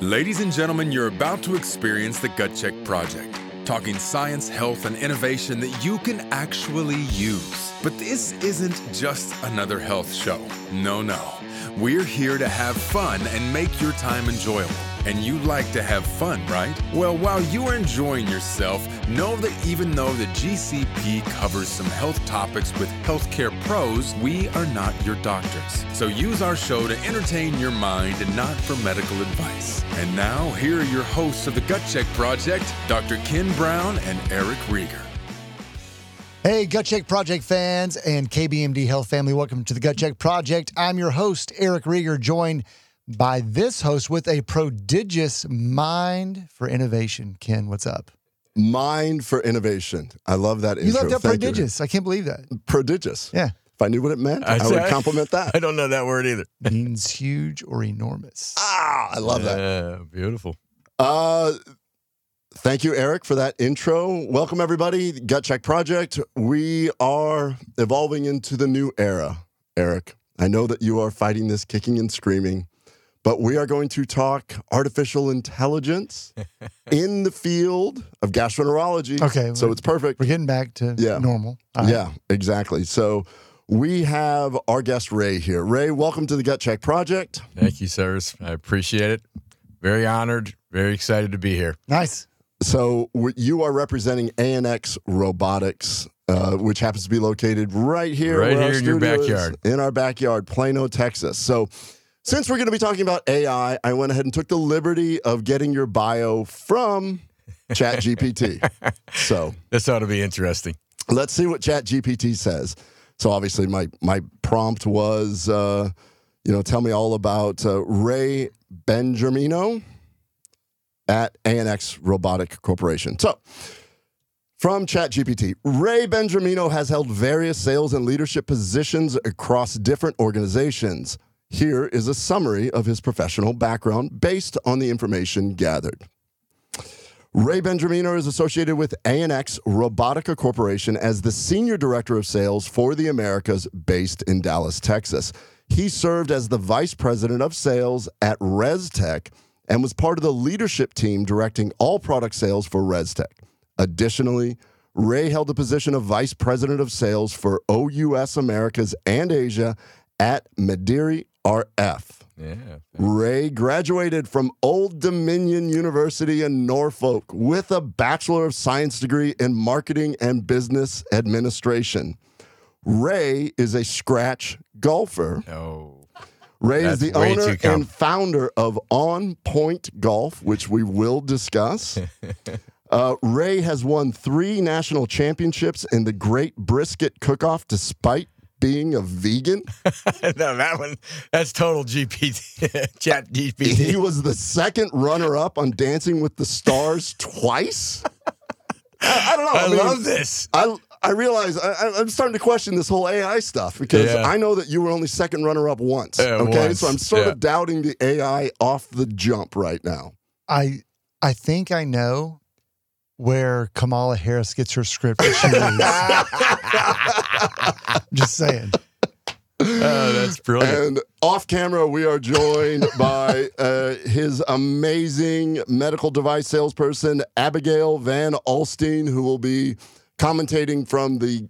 Ladies and gentlemen, you're about to experience the Gut Check Project, talking science, health, and innovation that you can actually use. But this isn't just another health show. No, no. We're here to have fun and make your time enjoyable. And you like to have fun, right? Well, while you're enjoying yourself, know that even though the GCP covers some health topics with healthcare pros, we are not your doctors. So use our show to entertain your mind and not for medical advice. And now, here are your hosts of the Gut Check Project, Dr. Ken Brown and Eric Rieger. Hey, Gut Check Project fans and KBMD Health family, welcome to the Gut Check Project. I'm your host, Eric Rieger, joined by this host with a prodigious mind for innovation. Ken, what's up? Mind for innovation. I love that intro. You left out prodigious. I can't believe that. Prodigious. Yeah. If I knew what it meant, I would compliment that. I don't know that word either. Means huge or enormous. Ah, I love that. Yeah, beautiful. Thank you, Eric, for that intro. Welcome, everybody. Gut Check Project. We are evolving into the new era, Eric. I know that you are fighting this kicking and screaming. But we are going to talk artificial intelligence in the field of gastroenterology. Okay. So it's perfect. We're getting back to normal. Right. Yeah, exactly. So we have our guest, Ray, here. Ray, welcome to the Gut Check Project. Thank you, sirs. I appreciate it. Very honored. Very excited to be here. Nice. So you are representing ANX Robotics, which happens to be located right here. Right here in your backyard. In our backyard, Plano, Texas. So since we're going to be talking about AI, I went ahead and took the liberty of getting your bio from ChatGPT. So this ought to be interesting. Let's see what ChatGPT says. So obviously my prompt was, tell me all about Ray Bengermino at ANX Robotic Corporation. So from ChatGPT, Ray Bengermino has held various sales and leadership positions across different organizations. Here is a summary of his professional background based on the information gathered. Ray Bengermino is associated with ANX Robotica Corporation as the Senior Director of Sales for the Americas based in Dallas, Texas. He served as the Vice President of Sales at ResTech and was part of the leadership team directing all product sales for ResTech. Additionally, Ray held the position of Vice President of Sales for OUS Americas and Asia at Mediri RF. Yeah. Ray graduated from Old Dominion University in Norfolk with a Bachelor of Science degree in Marketing and Business Administration. Ray is a scratch golfer. No. Ray is the owner and founder of On Point Golf, which we will discuss. Ray has won 3 national championships in the Great Brisket Cook-Off despite being a vegan? No, that one, that's total GPT, Chat GPT. He was the second runner-up on Dancing with the Stars twice? I don't know. I mean, love this. I realize I'm starting to question this whole AI stuff because I know that you were only second runner-up once. Once. So I'm sort of doubting the AI off the jump right now. I think I know where Kamala Harris gets her script. She just saying. Oh, that's brilliant. And off camera, we are joined by his amazing medical device salesperson, Abigail Van Alstein, who will be commentating from the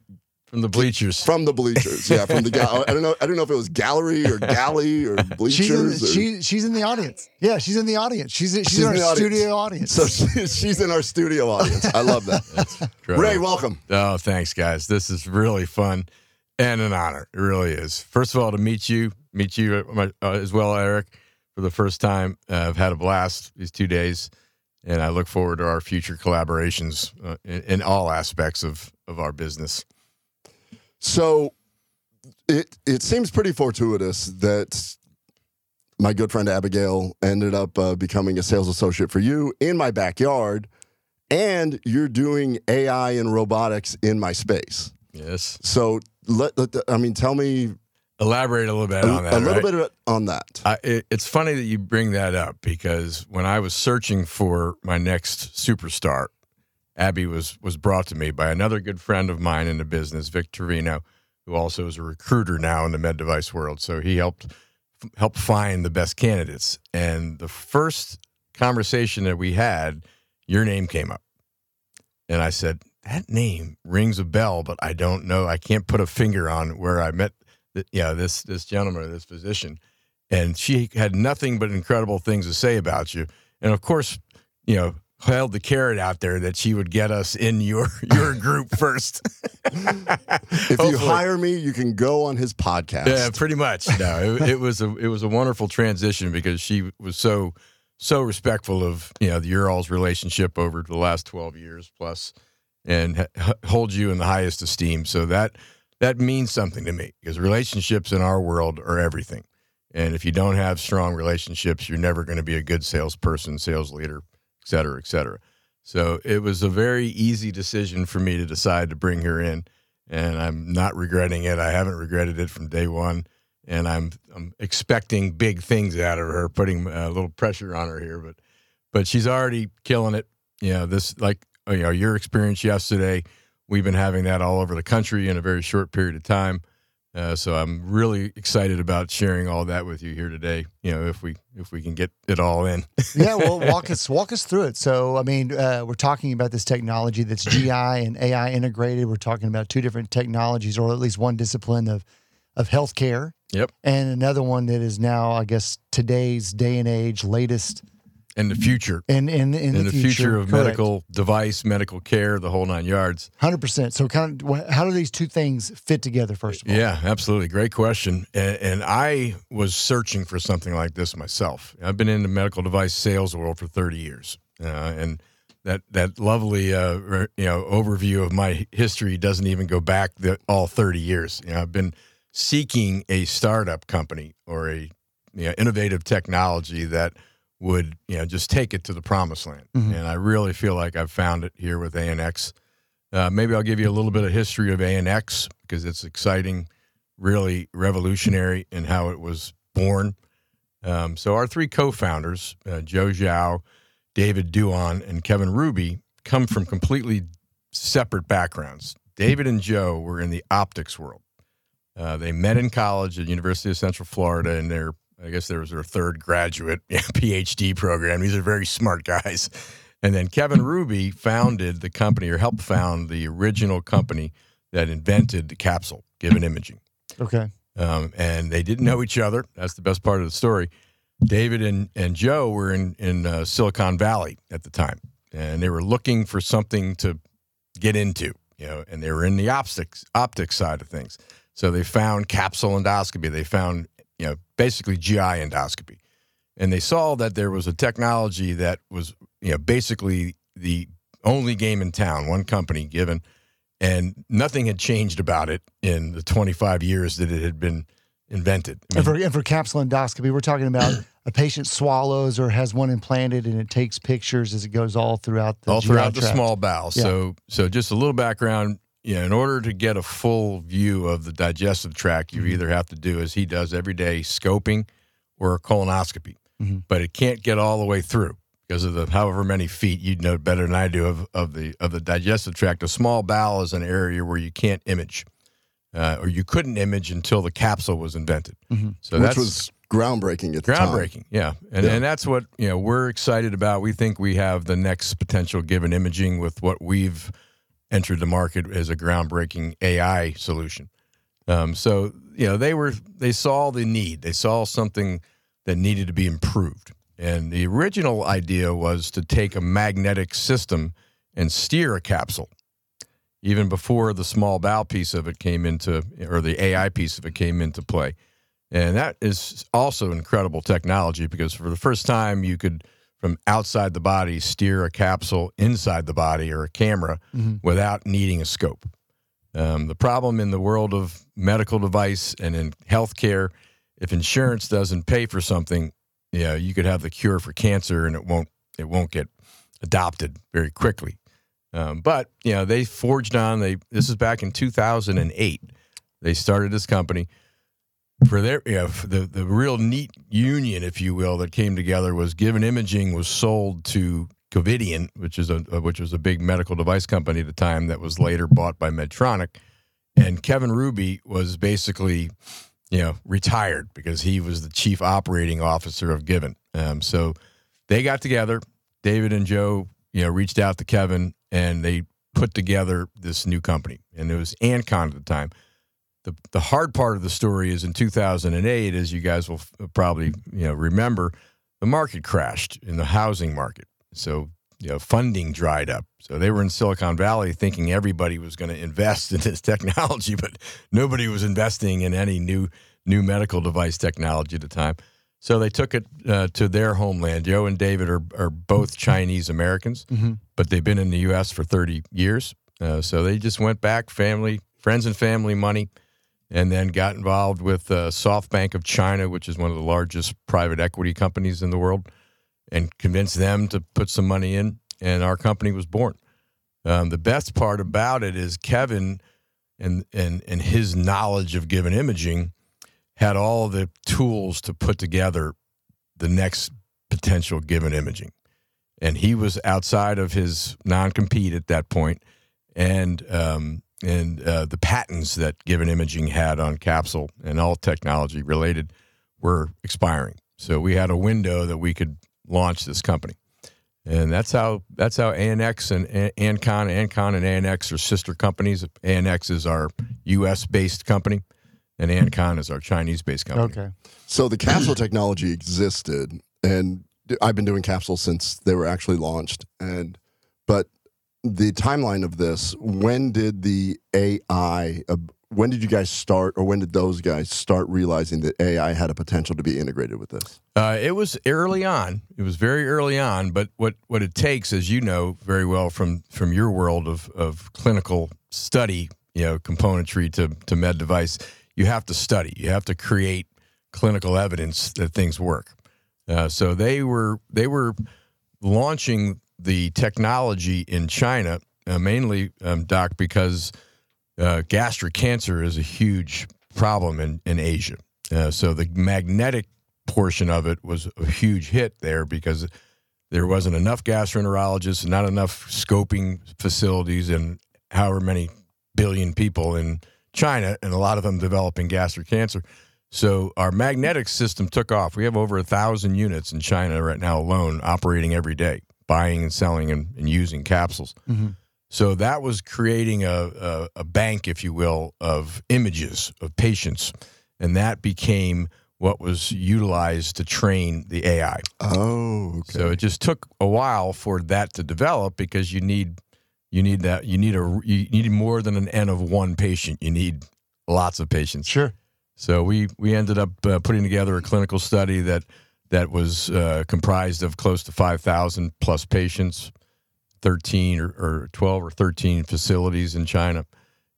bleachers. From the bleachers, yeah. From the I don't know if it was gallery or galley or bleachers. She's in the audience. Yeah, she's in the audience. She's in our studio audience. So she's in our studio audience. I love that. That's Ray, welcome. Oh, thanks, guys. This is really fun and an honor. It really is. First of all, to meet you as well, Eric, for the first time. I've had a blast these 2 days, and I look forward to our future collaborations in all aspects of our business. So it seems pretty fortuitous that my good friend Abigail ended up becoming a sales associate for you in my backyard, and you're doing AI and robotics in my space. Yes. So tell me. Elaborate a little bit on that. It's funny that you bring that up because when I was searching for my next superstar, Abby was brought to me by another good friend of mine in the business, Victorino, who also is a recruiter now in the med device world. So he helped find the best candidates. And the first conversation that we had, your name came up. And I said, that name rings a bell, but I don't know. I can't put a finger on where I met this gentleman or this physician. And she had nothing but incredible things to say about you. And of course, held the carrot out there that she would get us in your group first. If you hire me, you can go on his podcast. Yeah, pretty much. No, it was a wonderful transition because she was so respectful of your all's relationship over the last 12 years plus, and hold you in the highest esteem. So that means something to me because relationships in our world are everything. And if you don't have strong relationships, you're never going to be a good salesperson, sales leader, et cetera, et cetera. So it was a very easy decision for me to decide to bring her in, and I'm not regretting it. I haven't regretted it from day one, and I'm expecting big things out of her, putting a little pressure on her here, but she's already killing it. Your experience yesterday, we've been having that all over the country in a very short period of time. So I'm really excited about sharing all that with you here today. If we can get it all in. Yeah, well, walk us through it. So, we're talking about this technology that's GI and AI integrated. We're talking about two different technologies, or at least one discipline of healthcare. Yep. And another one that is now, I guess, today's day and age, latest. And the future. And in the future of correct. Medical device, medical care, the whole nine yards. 100%. So how do these two things fit together, first of all? Yeah, absolutely. Great question. And I was searching for something like this myself. I've been in the medical device sales world for 30 years. And that lovely overview of my history doesn't even go back all 30 years. I've been seeking a startup company or a innovative technology that would just take it to the promised land. Mm-hmm. And I really feel like I've found it here with ANX. Maybe I'll give you a little bit of history of ANX because it's exciting, really revolutionary in how it was born. So our three co-founders, Joe Zhao, David Duan, and Kevin Ruby, come from completely separate backgrounds. David and Joe were in the optics world. They met in college at University of Central Florida, and there was their third graduate PhD program. These are very smart guys. And then Kevin Ruby founded the company, or helped found the original company that invented the capsule, Given Imaging. Okay. And they didn't know each other. That's the best part of the story. David and Joe were in Silicon Valley at the time, and they were looking for something to get into, and they were in the optics side of things. So they found capsule endoscopy. They found basically GI endoscopy. And they saw that there was a technology that was, basically the only game in town, one company given, and nothing had changed about it in the 25 years that it had been invented. And for capsule endoscopy, we're talking about a patient swallows or has one implanted and it takes pictures as it goes all throughout the GI tract. The small bowel. Yeah. So just a little background. In order to get a full view of the digestive tract, you either have to do, as he does every day, scoping or a colonoscopy. Mm-hmm. But it can't get all the way through because of the however many feet, you'd know better than I do, of the digestive tract. A small bowel is an area where you can't image, or you couldn't image until the capsule was invented. Mm-hmm. So which was groundbreaking at the time. Groundbreaking, yeah. And that's what we're excited about. We think we have the next potential Given Imaging with what we've entered the market as a groundbreaking AI solution. They saw the need. They saw something that needed to be improved. And the original idea was to take a magnetic system and steer a capsule, even before the small bowel piece of it came into, or the AI piece of it came into play. And that is also incredible technology because for the first time you could, from outside the body, steer a capsule inside the body or a camera mm-hmm. without needing a scope. The problem in the world of medical device and in healthcare, if insurance doesn't pay for something, you could have the cure for cancer and it won't get adopted very quickly. They forged on. This is back in 2008. They started this company. For their, the real neat union, if you will, that came together was Given Imaging was sold to Covidian, which was a big medical device company at the time that was later bought by Medtronic, and Kevin Ruby was basically, retired because he was the chief operating officer of Given. So they got together. David and Joe, reached out to Kevin, and they put together this new company, and it was ANCON at the time. The hard part of the story is in 2008, as you guys will probably remember, the market crashed in the housing market. So funding dried up. So they were in Silicon Valley thinking everybody was going to invest in this technology, but nobody was investing in any new medical device technology at the time. So they took it to their homeland. Joe and David are both Chinese Americans, mm-hmm. but they've been in the U.S. for 30 years. So they just went back, friends and family money, and then got involved with SoftBank of China, which is one of the largest private equity companies in the world, and convinced them to put some money in, and our company was born. The best part about it is Kevin and his knowledge of Given Imaging had all the tools to put together the next potential Given Imaging. And he was outside of his non-compete at that point, and the patents that Given Imaging had on capsule and all technology related were expiring. So we had a window that we could launch this company. And that's how ANX and ANCON and ANX are sister companies. ANX is our U.S.-based company, and ANCON is our Chinese-based company. Okay. So the capsule technology existed, and I've been doing capsules since they were actually launched. But the timeline of this, when did you guys start, or when did those guys start realizing that AI had a potential to be integrated with this? It was early on. It was very early on, but what it takes, as you know very well from your world of clinical study, componentry to med device, you have to study. You have to create clinical evidence that things work. So they were launching the technology in China, mainly, Doc, because gastric cancer is a huge problem in Asia. So the magnetic portion of it was a huge hit there because there wasn't enough gastroenterologists, not enough scoping facilities, and however many billion people in China, and a lot of them developing gastric cancer. So our magnetic system took off. We have over 1,000 units in China right now alone operating every day, buying and selling and using capsules. Mm-hmm. So that was creating a bank, if you will, of images of patients. And that became what was utilized to train the AI. Oh, okay. So it just took a while for that to develop because you need more than an N of one patient. You need lots of patients. Sure. So we ended up putting together a clinical study that was comprised of close to 5,000 plus patients, 12 or 13 facilities in China,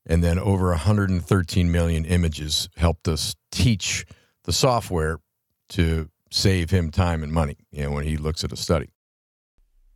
and then over 113 million images helped us teach the software to save him time and money when he looks at a study.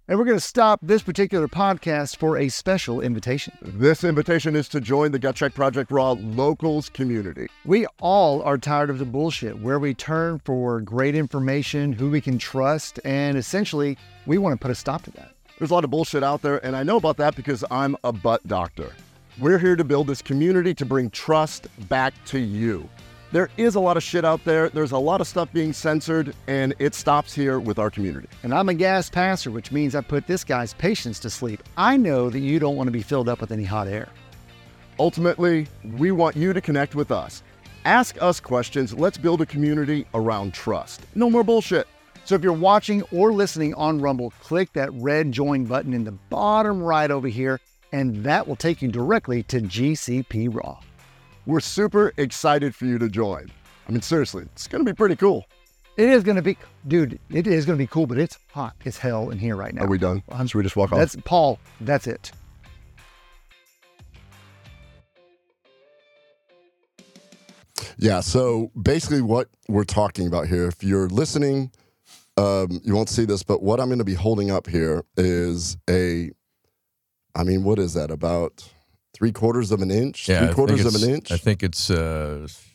And we're going to stop this particular podcast for a special invitation. This invitation is to join the Gut Check Project Raw Locals community. We all are tired of the bullshit, where we turn for great information, who we can trust, and essentially, we want to put a stop to that. There's a lot of bullshit out there, and I know about that because I'm a butt doctor. We're here to build this community to bring trust back to you. There is a lot of shit out there. There's a lot of stuff being censored, and it stops here with our community. And I'm a gas passer, which means I put this guy's patients to sleep. I know that you don't want to be filled up with any hot air. Ultimately, we want you to connect with us. Ask us questions. Let's build a community around trust. No more bullshit. So if you're watching or listening on Rumble, click that red join button in the bottom right over here, and that will take you directly to GCP Raw. We're super excited for you to join. I mean, seriously, it's going to be pretty cool. It is going to be, dude, it is going to be cool, but it's hot as hell in here right now. Are we done? Should we just walk off? Paul, that's it. Yeah, so basically what we're talking about here, if you're listening, you won't see this, but what I'm going to be holding up here is what is that, about 3/4 of an inch? Yeah, 3/4 of an inch? I think it's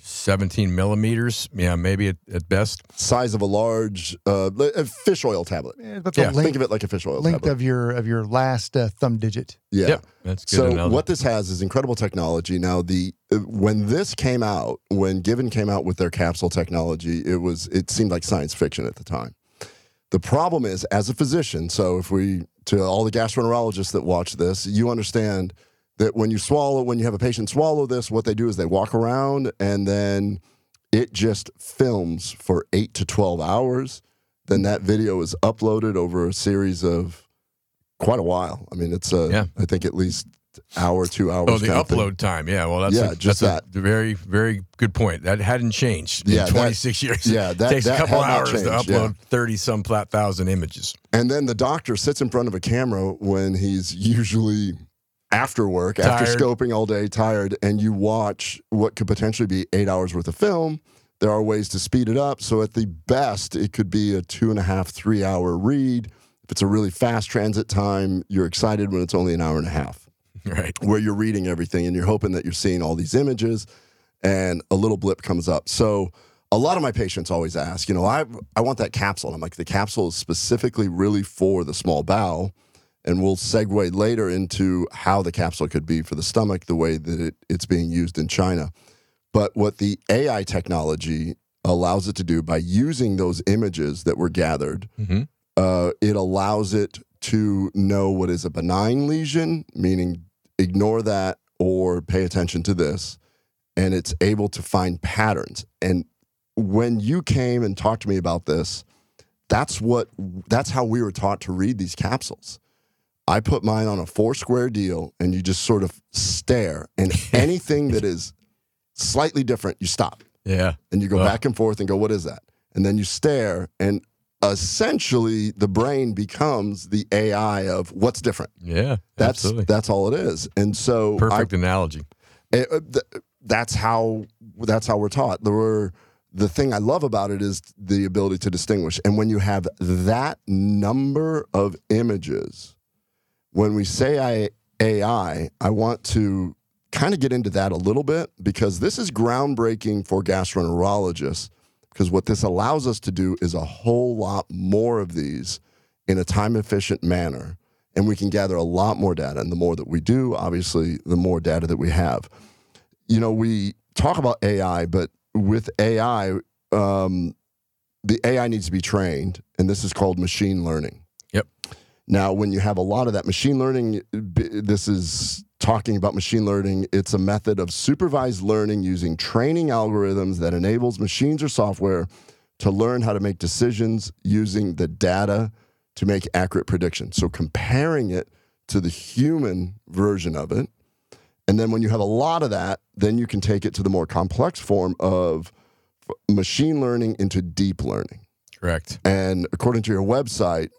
17 millimeters, maybe at best. Size of a large fish oil tablet. Yeah, think of it like a fish oil tablet. Length of your last thumb digit. Yeah. Yep, that's good. So what this has is incredible technology. Now, when Given came out with their capsule technology, it seemed like science fiction at the time. The problem is, as a physician, so if we, to all the gastroenterologists that watch this, you understand that when you swallow, when you have a patient swallow this, what they do is they walk around and then it just films for 8 to 12 hours. Then that video is uploaded over a series of quite a while. I mean, it's, I think, at least hour, 2 hours. Oh, the upload time. Yeah, well, that's a very, very good point. That hadn't changed in 26 years. Yeah, that takes a couple hours to upload 30-some thousand images. And then the doctor sits in front of a camera when he's usually after work, tired, after scoping all day, tired, and you watch what could potentially be 8 hours worth of film. There are ways to speed it up. So at the best, it could be a 2.5-3 hour read. If it's a really fast transit time, you're excited when it's only an hour and a half. Right. Where you're reading everything and you're hoping that you're seeing all these images and a little blip comes up. So a lot of my patients always ask, you know, I want that capsule. And I'm like, the capsule is specifically really for the small bowel. And we'll segue later into how the capsule could be for the stomach, the way that it's being used in China. But what the AI technology allows it to do by using those images that were gathered, it allows it to know what is a benign lesion, meaning ignore that or pay attention to this, and it's able to find patterns. And when you came and talked to me about this, that's how we were taught to read these capsules. I put mine on a 4-square deal, and you just sort of stare, and anything that is slightly different, you stop. Yeah. And you go back and forth and go, what is that? And then you stare, and essentially the brain becomes the AI of what's different. Yeah, that's all it is. And so perfect analogy. That's how we're taught. The thing I love about it is the ability to distinguish. And when you have that number of images, when we say AI, I want to kind of get into that a little bit, because this is groundbreaking for gastroenterologists, because what this allows us to do is a whole lot more of these in a time-efficient manner, and we can gather a lot more data. And the more that we do, obviously, the more data that we have. You know, we talk about AI, but with AI, the AI needs to be trained, and this is called machine learning. Yep. Now, when you have a lot of that machine learning, this is talking about machine learning, it's a method of supervised learning using training algorithms that enables machines or software to learn how to make decisions using the data to make accurate predictions. So comparing it to the human version of it. And then when you have a lot of that, then you can take it to the more complex form of machine learning into deep learning. Correct. And according to your website,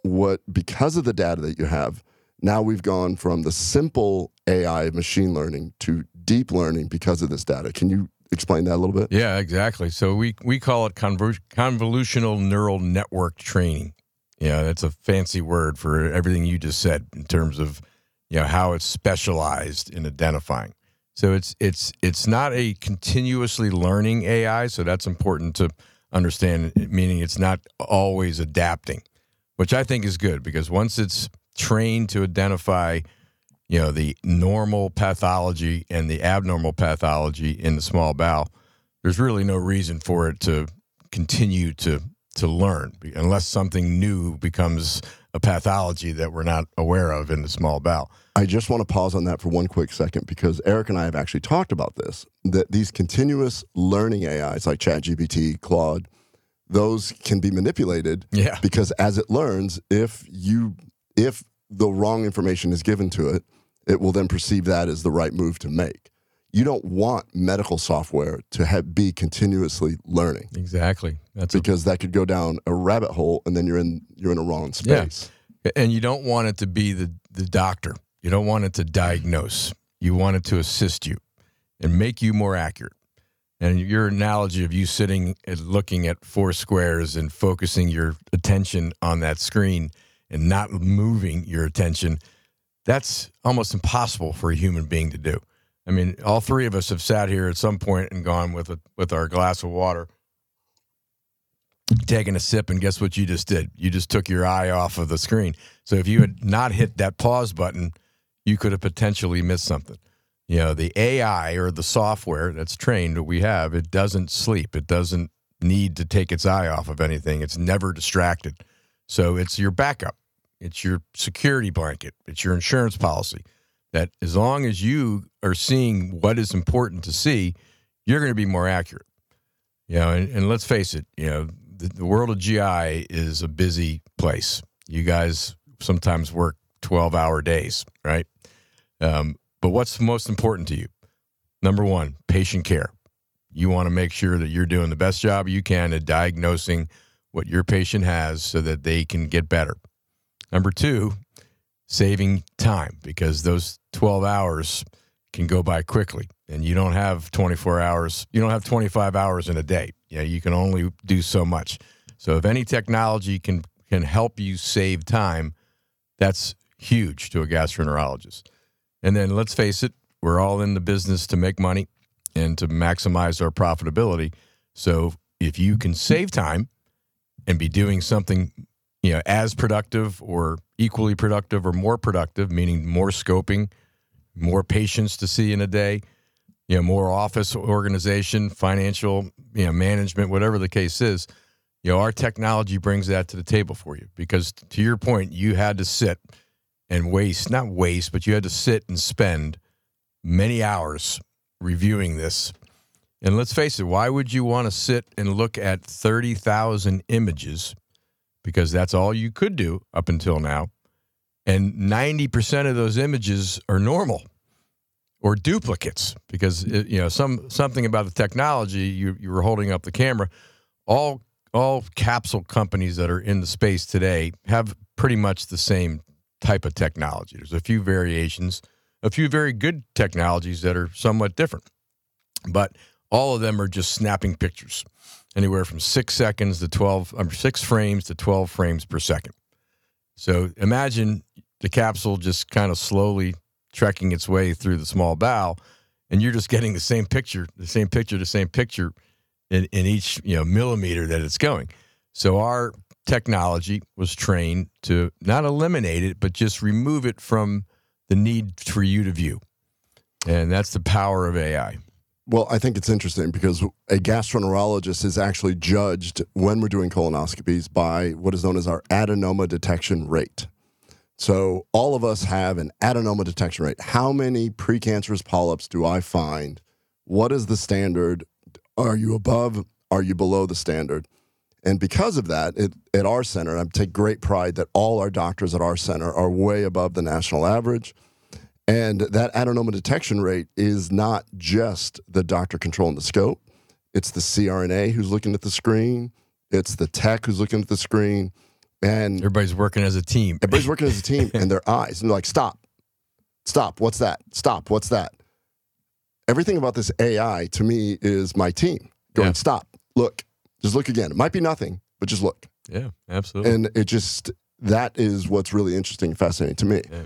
because of the data that you have, now we've gone from the simple AI machine learning to deep learning because of this data. Can you explain that a little bit? Yeah, exactly. So we call it convolutional neural network training. Yeah, that's a fancy word for everything you just said in terms of, you know, how it's specialized in identifying. So it's not a continuously learning AI, so that's important to understand, meaning it's not always adapting, which I think is good, because once it's trained to identify, you know, the normal pathology and the abnormal pathology in the small bowel, there's really no reason for it to continue to learn, unless something new becomes a pathology that we're not aware of in the small bowel. I just want to pause on that for one quick second, because Eric and I have actually talked about this, that these continuous learning AIs like ChatGPT, Claude, those can be manipulated, because as it learns, if the wrong information is given to it, it will then perceive that as the right move to make. You don't want medical software to be continuously learning. Exactly. Because that could go down a rabbit hole, and then you're in a wrong space. Yeah. And you don't want it to be the doctor. You don't want it to diagnose. You want it to assist you and make you more accurate. And your analogy of you sitting and looking at 4 squares and focusing your attention on that screen and not moving your attention, that's almost impossible for a human being to do. I mean, all three of us have sat here at some point and gone with our glass of water, taking a sip, and guess what you just did? You just took your eye off of the screen. So if you had not hit that pause button, you could have potentially missed something. You know, the AI or the software that's trained that we have, it doesn't sleep. It doesn't need to take its eye off of anything. It's never distracted. So it's your backup. It's your security blanket. It's your insurance policy that as long as you are seeing what is important to see, you're going to be more accurate. You know, and let's face it, you know, the world of GI is a busy place. You guys sometimes work 12-hour days, right? But what's most important to you? Number one, patient care. You want to make sure that you're doing the best job you can at diagnosing what your patient has so that they can get better. Number two, saving time, because those 12 hours can go by quickly and you don't have 24 hours. You don't have 25 hours in a day. You know, you can only do so much. So if any technology can help you save time, that's huge to a gastroenterologist. And then let's face it, we're all in the business to make money and to maximize our profitability. So if you can save time and be doing something, you know, as productive or equally productive or more productive, meaning more scoping, more patients to see in a day, you know, more office organization, financial, you know, management, whatever the case is, you know, our technology brings that to the table for you. Because to your point, you had to sit and waste, not waste, but you had to sit and spend many hours reviewing this. And let's face it, why would you want to sit and look at 30,000 images? Because that's all you could do up until now. And 90% of those images are normal or duplicates, because it, you know, something about the technology, you were holding up the camera. All capsule companies that are in the space today have pretty much the same type of technology. There's a few variations, a few very good technologies that are somewhat different, but all of them are just snapping pictures, anywhere from 6 seconds to 6 frames to 12 frames per second. So imagine the capsule just kind of slowly trekking its way through the small bowel, and you're just getting the same picture in each, you know, millimeter that it's going. So our technology was trained to not eliminate it, but just remove it from the need for you to view. And that's the power of AI. Well, I think it's interesting because a gastroenterologist is actually judged when we're doing colonoscopies by what is known as our adenoma detection rate. So all of us have an adenoma detection rate. How many precancerous polyps do I find? What is the standard? Are you above? Are you below the standard? And because of that, at our center, I take great pride that all our doctors at our center are way above the national average. And that adenoma detection rate is not just the doctor controlling the scope. It's the CRNA who's looking at the screen. It's the tech who's looking at the screen. And everybody's working as a team. Everybody's working as a team and their eyes. And they're like, stop. Stop. What's that? Stop. What's that? Everything about this AI to me is my team going, yeah, stop. Look. Just look again. It might be nothing, but just look. Yeah, absolutely. And it just, that is what's really interesting and fascinating to me. Yeah.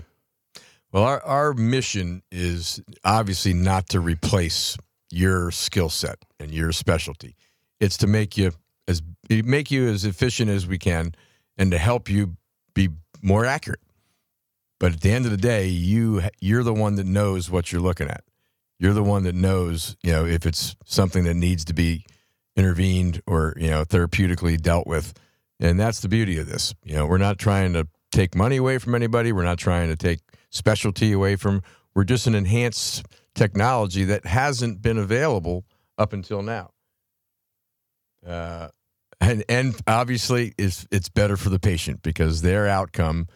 Well, our mission is obviously not to replace your skill set and your specialty. It's to make you as efficient as we can and to help you be more accurate. But at the end of the day, you're the one that knows what you're looking at. You're the one that knows, you know, if it's something that needs to be intervened or, you know, therapeutically dealt with. And that's the beauty of this. You know, we're not trying to take money away from anybody. We're not trying to take specialty away from, we're just an enhanced technology that hasn't been available up until now. And obviously it's better for the patient because their outcome,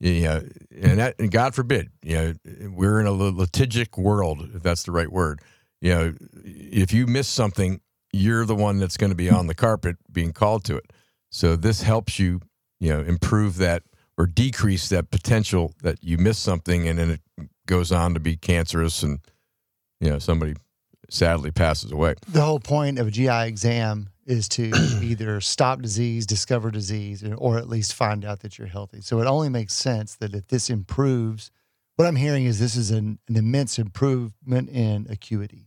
you know, and God forbid, you know, we're in a litigious world, if that's the right word. You know, if you miss something, you're the one that's going to be on the carpet being called to it. So this helps you, you know, improve that or decrease that potential that you miss something and then it goes on to be cancerous and, you know, somebody sadly passes away. The whole point of a GI exam is to either stop disease, discover disease, or at least find out that you're healthy. So it only makes sense that if this improves, what I'm hearing is this is an immense improvement in acuity.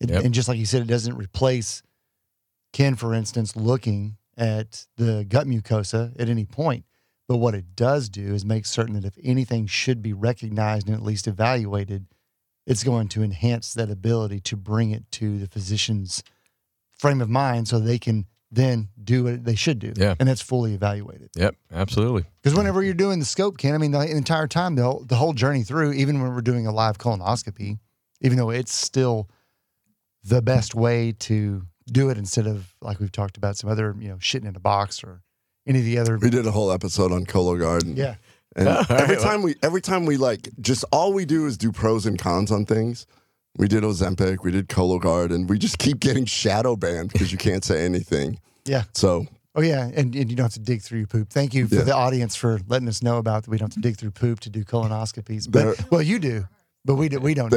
Yep. And just like you said, it doesn't replace Ken, for instance, looking at the gut mucosa at any point. But what it does do is make certain that if anything should be recognized and at least evaluated, it's going to enhance that ability to bring it to the physician's frame of mind so they can then do what they should do. Yeah. And that's fully evaluated. Yep, absolutely. Because whenever you're doing the scope scan, I mean, the entire time, the whole journey through, even when we're doing a live colonoscopy, even though it's still the best way to do it instead of, like we've talked about, some other, you know, shitting in a box or any of the other. We did a whole episode on Cologuard. And, yeah. And every time we like, just all we do is do pros and cons on things. We did Ozempic, we did Cologuard, and we just keep getting shadow banned because you can't say anything. Yeah. So. Oh, yeah, and you don't have to dig through your poop. Thank you for the audience for letting us know about that. We don't have to dig through poop to do colonoscopies. But well, you do, but we don't.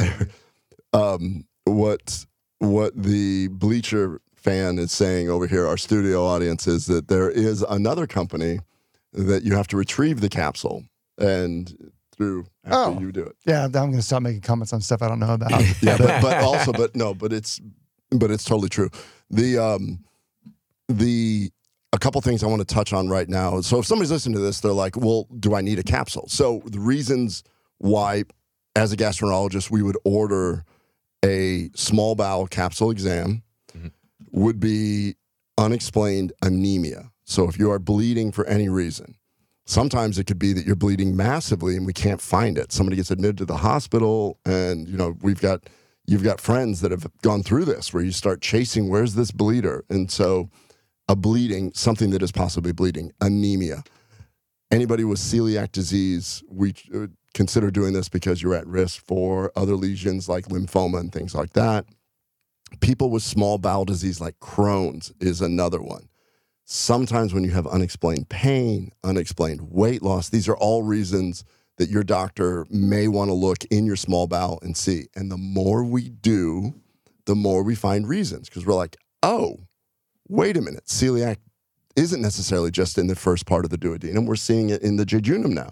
What the Bleacher fan is saying over here, our studio audience, is that there is another company that you have to retrieve the capsule and. Through after you do it. Yeah, I'm going to stop making comments on stuff I don't know about. Yeah, but it's totally true. A couple things I want to touch on right now. So if somebody's listening to this, they're like, well, do I need a capsule? So the reasons why, as a gastroenterologist, we would order a small bowel capsule exam would be unexplained anemia. So if you are bleeding for any reason. Sometimes it could be that you're bleeding massively and we can't find it. Somebody gets admitted to the hospital and, you know, you've got friends that have gone through this where you start chasing, where's this bleeder? And so something that is possibly bleeding, anemia. Anybody with celiac disease, we consider doing this because you're at risk for other lesions like lymphoma and things like that. People with small bowel disease like Crohn's is another one. Sometimes when you have unexplained pain, unexplained weight loss, these are all reasons that your doctor may want to look in your small bowel and see. And the more we do, the more we find reasons because we're like, oh, wait a minute. Celiac isn't necessarily just in the first part of the duodenum. We're seeing it in the jejunum now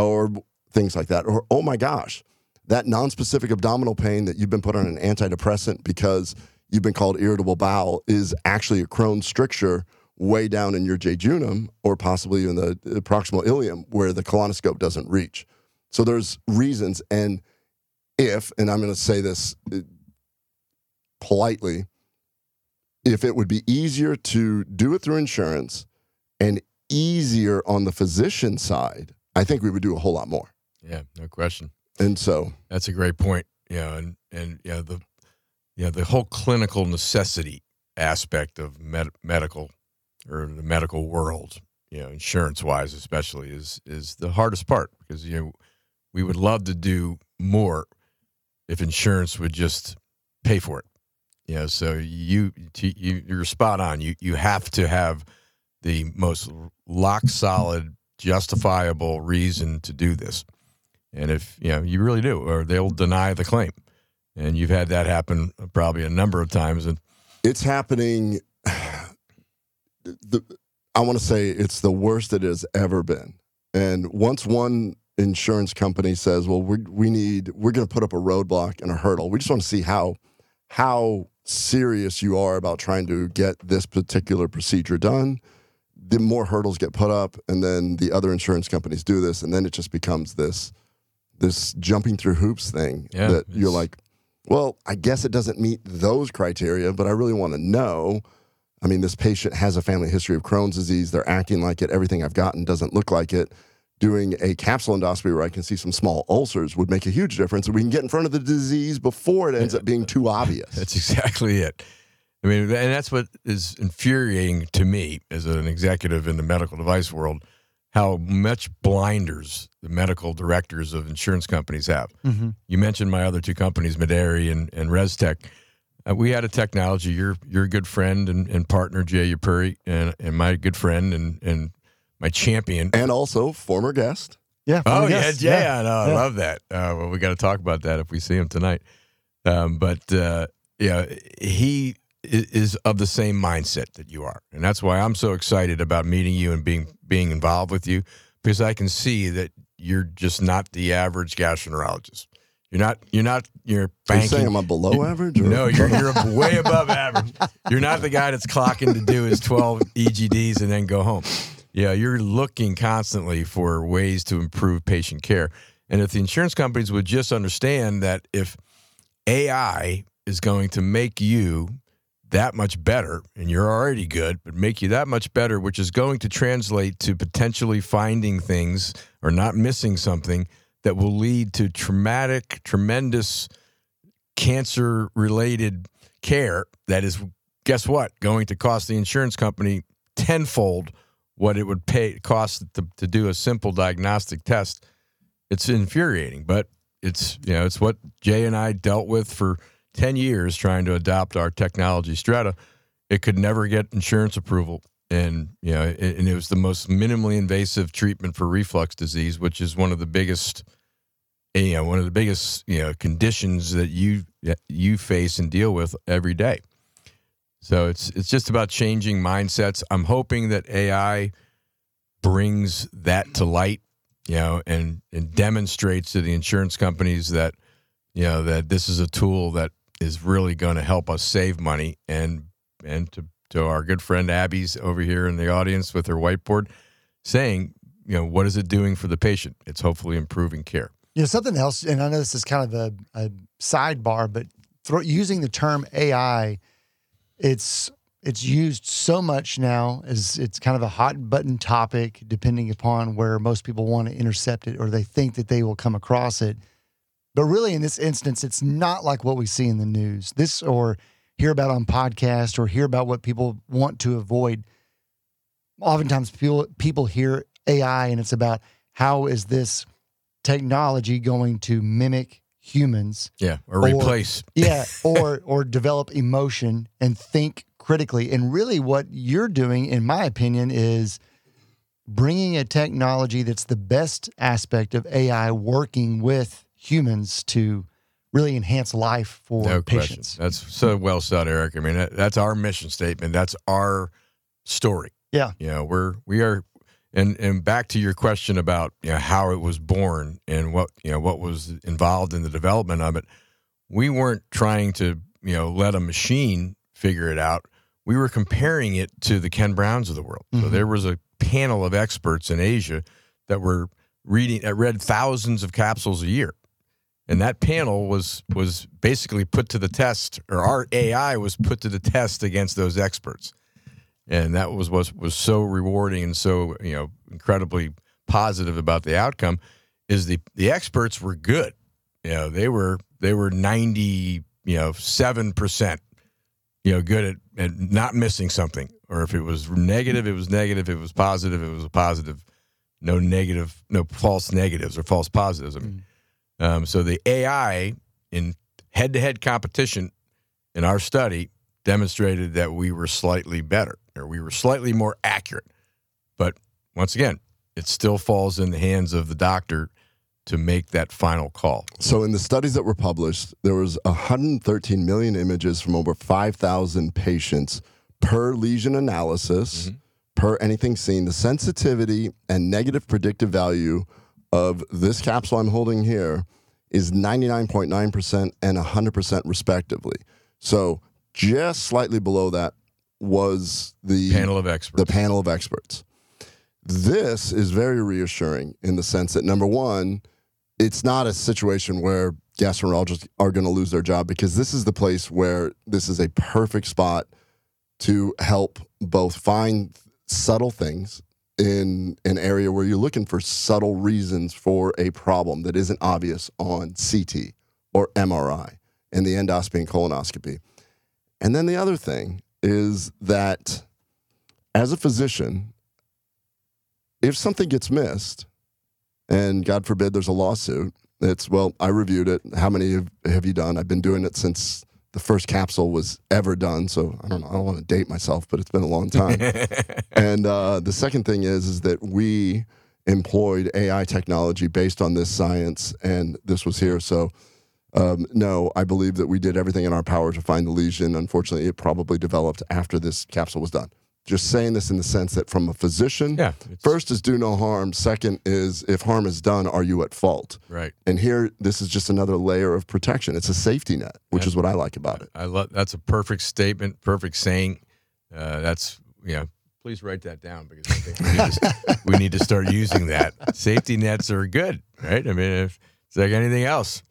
or things like that. Or, oh, my gosh, that nonspecific abdominal pain that you've been put on an antidepressant because you've been called irritable bowel is actually a Crohn's stricture way down in your jejunum or possibly in the proximal ileum where the colonoscope doesn't reach. So there's reasons. And and I'm going to say this politely, if it would be easier to do it through insurance and easier on the physician side, I think we would do a whole lot more. Yeah, no question. And so that's a great point. Yeah. The whole clinical necessity aspect of medical or the medical world, you know, insurance-wise especially, is the hardest part because, you know, we would love to do more if insurance would just pay for it. You know, so you're spot on. You have to have the most rock-solid, justifiable reason to do this. And if, you know, you really do, or they'll deny the claim. And you've had that happen probably a number of times. And it's happening... I want to say it's the worst it has ever been. And once one insurance company says, well, we're going to put up a roadblock and a hurdle. We just want to see how serious you are about trying to get this particular procedure done. The more hurdles get put up, and then the other insurance companies do this, and then it just becomes this jumping through hoops thing that you're like, well, I guess it doesn't meet those criteria, but I really want to know. I mean, this patient has a family history of Crohn's disease. They're acting like it. Everything I've gotten doesn't look like it. Doing a capsule endoscopy where I can see some small ulcers would make a huge difference. And we can get in front of the disease before it ends up being too obvious. That's exactly it. I mean, and that's what is infuriating to me as an executive in the medical device world, how much blinders the medical directors of insurance companies have. Mm-hmm. You mentioned my other two companies, Mederi and ResTech. We had a technology, your good friend and partner, Jay Yapuri, and my good friend and my champion. And also former guest. Yeah. Former guest. Yeah, Jay. Yeah. No, I love that. Well, we got to talk about that if we see him tonight. He is of the same mindset that you are. And that's why I'm so excited about meeting you and being involved with you, because I can see that you're just not the average gastroenterologist. You're banking. Are you saying I'm below average? Or? No, you're way above average. You're not the guy that's clocking to do his 12 EGDs and then go home. Yeah, you're looking constantly for ways to improve patient care. And if the insurance companies would just understand that if AI is going to make you that much better, and you're already good, but make you that much better, which is going to translate to potentially finding things or not missing something that will lead to traumatic, tremendous cancer-related care that is, guess what, going to cost the insurance company tenfold what it would cost to do a simple diagnostic test. It's infuriating, but it's what Jay and I dealt with for 10 years trying to adopt our technology strata. It could never get insurance approval. And, it was the most minimally invasive treatment for reflux disease, which is one of the biggest conditions that you face and deal with every day. So it's just about changing mindsets. I'm hoping that AI brings that to light, and demonstrates to the insurance companies that, that this is a tool that is really going to help us save money. And to our good friend Abby's over here in the audience with her whiteboard saying, what is it doing for the patient? It's hopefully improving care. Something else, and I know this is kind of a sidebar, but using the term AI, it's used so much now as it's kind of a hot button topic, depending upon where most people want to intercept it or they think that they will come across it. But really, in this instance, it's not like what we see in the news, this or hear about on podcasts, or hear about what people want to avoid. Oftentimes people hear AI and it's about how is this technology going to mimic humans? Yeah, or replace. Yeah, or develop emotion and think critically. And really what you're doing, in my opinion, is bringing a technology that's the best aspect of AI working with humans to really enhance life for patients. Question. That's so well said, Eric. I mean, that's our mission statement. That's our story. Yeah. We are, and back to your question about how it was born and what was involved in the development of it. We weren't trying to, let a machine figure it out. We were comparing it to the Ken Browns of the world. Mm-hmm. So there was a panel of experts in Asia that read thousands of capsules a year. And that panel was basically put to the test, or our AI was put to the test against those experts. And that was so rewarding and so, incredibly positive about the outcome is the experts were good. They were 97%, good at not missing something. Or if it was negative, it was negative. If it was positive, it was a positive. No negative, no false negatives or false positives. I mean, so the AI in head-to-head competition in our study demonstrated that we were slightly better, or we were slightly more accurate. But once again, it still falls in the hands of the doctor to make that final call. So in the studies that were published, there was 113 million images from over 5,000 patients per lesion analysis, per anything seen. The sensitivity and negative predictive value of this capsule I'm holding here is 99.9% and 100% respectively. So just slightly below that was the panel of experts. This is very reassuring in the sense that, number one, it's not a situation where gastroenterologists are going to lose their job, because this is the place where this is a perfect spot to help both find subtle things in an area where you're looking for subtle reasons for a problem that isn't obvious on CT or MRI and the endoscopy and colonoscopy. And then the other thing is that as a physician, if something gets missed, and God forbid there's a lawsuit, I reviewed it. How many have you done? I've been doing it since the first capsule was ever done, so I don't want to date myself, but it's been a long time. And the second thing is that we employed AI technology based on this science, and this was here. So, no, I believe that we did everything in our power to find the lesion. Unfortunately, it probably developed after this capsule was done. Just saying this in the sense that from a physician, first is do no harm. Second is if harm is done, are you at fault? Right. And here, this is just another layer of protection. It's a safety net, which is what I like about it. I love that's a perfect statement, perfect saying. Please write that down, because I think we need to start using that. Safety nets are good, right? I mean, it's like anything else.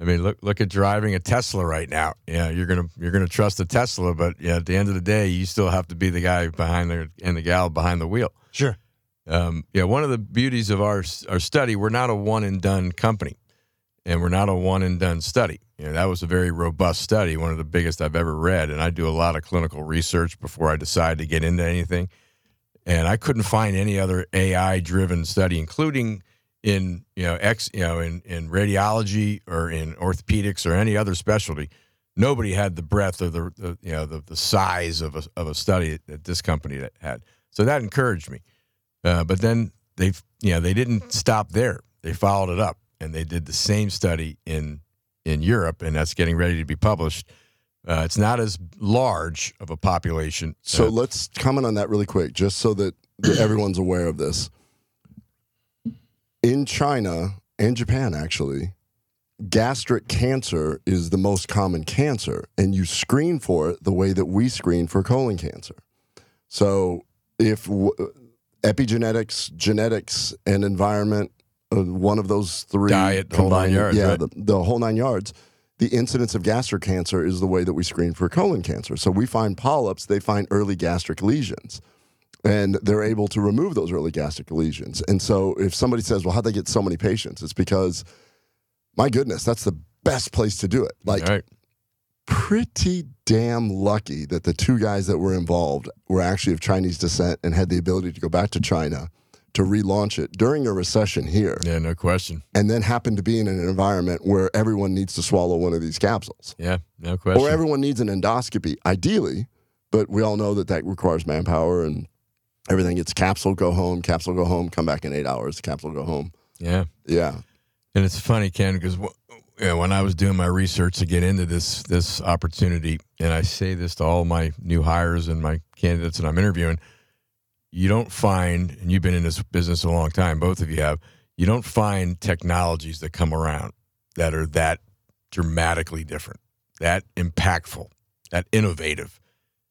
I mean, look at driving a Tesla right now. Yeah, you're gonna trust a Tesla, but yeah, at the end of the day, you still have to be the guy behind the and the gal behind the wheel. Sure. Yeah, one of the beauties of our study, we're not a one and done company, and we're not a one and done study. You know, that was a very robust study, one of the biggest I've ever read, and I do a lot of clinical research before I decide to get into anything. And I couldn't find any other AI-driven study, including in in radiology or in orthopedics or any other specialty. Nobody had the breadth of the size of a study that this company had. So that encouraged me. But then they didn't stop there. They followed it up, and they did the same study in Europe, and that's getting ready to be published. It's not as large of a population. So let's comment on that really quick, just so that everyone's aware of this. In China and Japan, actually, gastric cancer is the most common cancer, and you screen for it the way that we screen for colon cancer. So if epigenetics, and environment, one of those three. Diet, combined, whole 9 yards. Yeah, right? the whole 9 yards. The incidence of gastric cancer is the way that we screen for colon cancer. So we find polyps, they find early gastric lesions, and they're able to remove those early gastric lesions. And so if somebody says, well, how'd they get so many patients? It's because, my goodness, that's the best place to do it. Like, right. Pretty damn lucky that the two guys that were involved were actually of Chinese descent and had the ability to go back to China to relaunch it during a recession here. Yeah, no question. And then happen to be in an environment where everyone needs to swallow one of these capsules. Yeah, no question. Or everyone needs an endoscopy, ideally, but we all know that requires manpower and everything. It's capsule, go home, come back in 8 hours, capsule, go home. Yeah. Yeah. And it's funny, Ken, because when I was doing my research to get into this opportunity, and I say this to all my new hires and my candidates that I'm interviewing, you don't find, and you've been in this business a long time, both of you have, you don't find technologies that come around that are that dramatically different, that impactful, that innovative.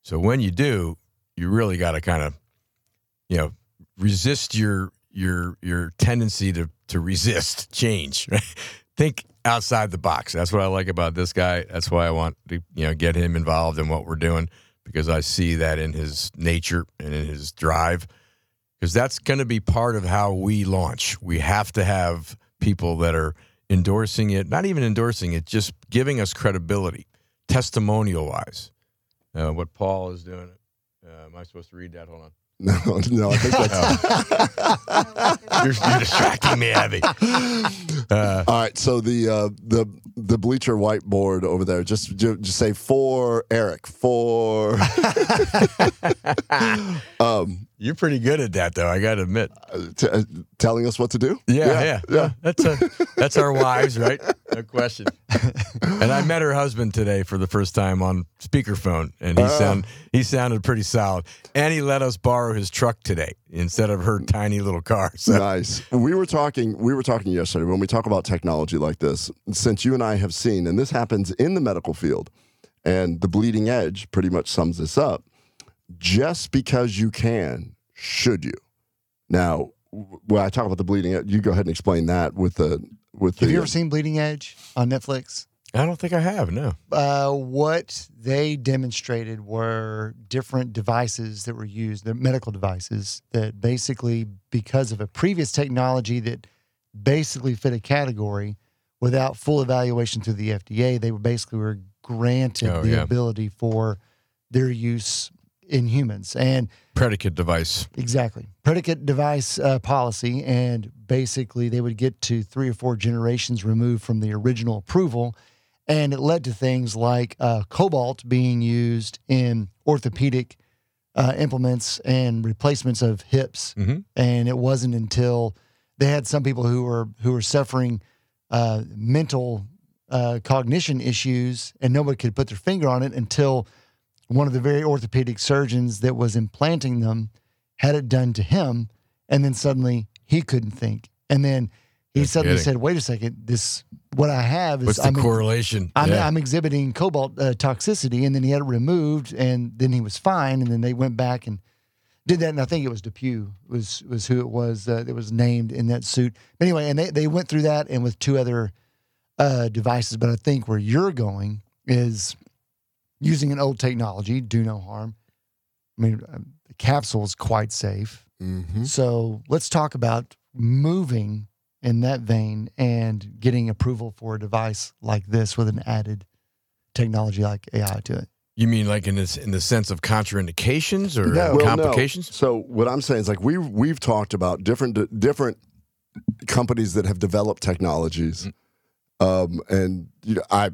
So when you do, you really got to kind of, resist your tendency to resist change, right? Think outside the box. That's what I like about this guy. That's why I want to, get him involved in what we're doing, because I see that in his nature and in his drive, because that's going to be part of how we launch. We have to have people that are endorsing it, not even endorsing it, just giving us credibility, testimonial-wise. What Paul is doing, am I supposed to read that? Hold on. No, I think that's... You're distracting me, Abby. All right, so the bleacher whiteboard over there, just say for Eric, for... You're pretty good at that, though, I got to admit. Telling us what to do? Yeah. That's our wives, right? No question. And I met her husband today for the first time on speakerphone, and he sounded pretty solid. And he let us borrow his truck today instead of her tiny little car. So. Nice. We were talking yesterday, when we talk about technology like this, since you and I have seen, and this happens in the medical field, and the bleeding edge pretty much sums this up. Just because you can, should you? Now, when I talk about the bleeding edge, you go ahead and explain that Have you ever seen Bleeding Edge on Netflix? I don't think I have, no. What they demonstrated were different devices that were used, the medical devices, that basically, because of a previous technology that basically fit a category, without full evaluation through the FDA, they were granted the ability for their use in humans. And predicate device. Exactly. Predicate device policy. And basically they would get to 3 or 4 generations removed from the original approval. And it led to things like cobalt being used in orthopedic implements and replacements of hips. Mm-hmm. And it wasn't until they had some people who were suffering mental cognition issues, and nobody could put their finger on it until one of the very orthopedic surgeons that was implanting them had it done to him, and then suddenly he couldn't think. And then he said, wait a second, what I have is... What's the correlation? I'm exhibiting cobalt toxicity, and then he had it removed, and then he was fine, and then they went back and did that, and I think it was DePue was who it was that was named in that suit. But anyway, and they went through that, and with 2 other devices, but I think where you're going is using an old technology, do no harm. I mean, the capsule is quite safe. Mm-hmm. So let's talk about moving in that vein and getting approval for a device like this with an added technology like AI to it. You mean like in the sense of contraindications or complications? No. So what I'm saying is like we've talked about different companies that have developed technologies, and you know I.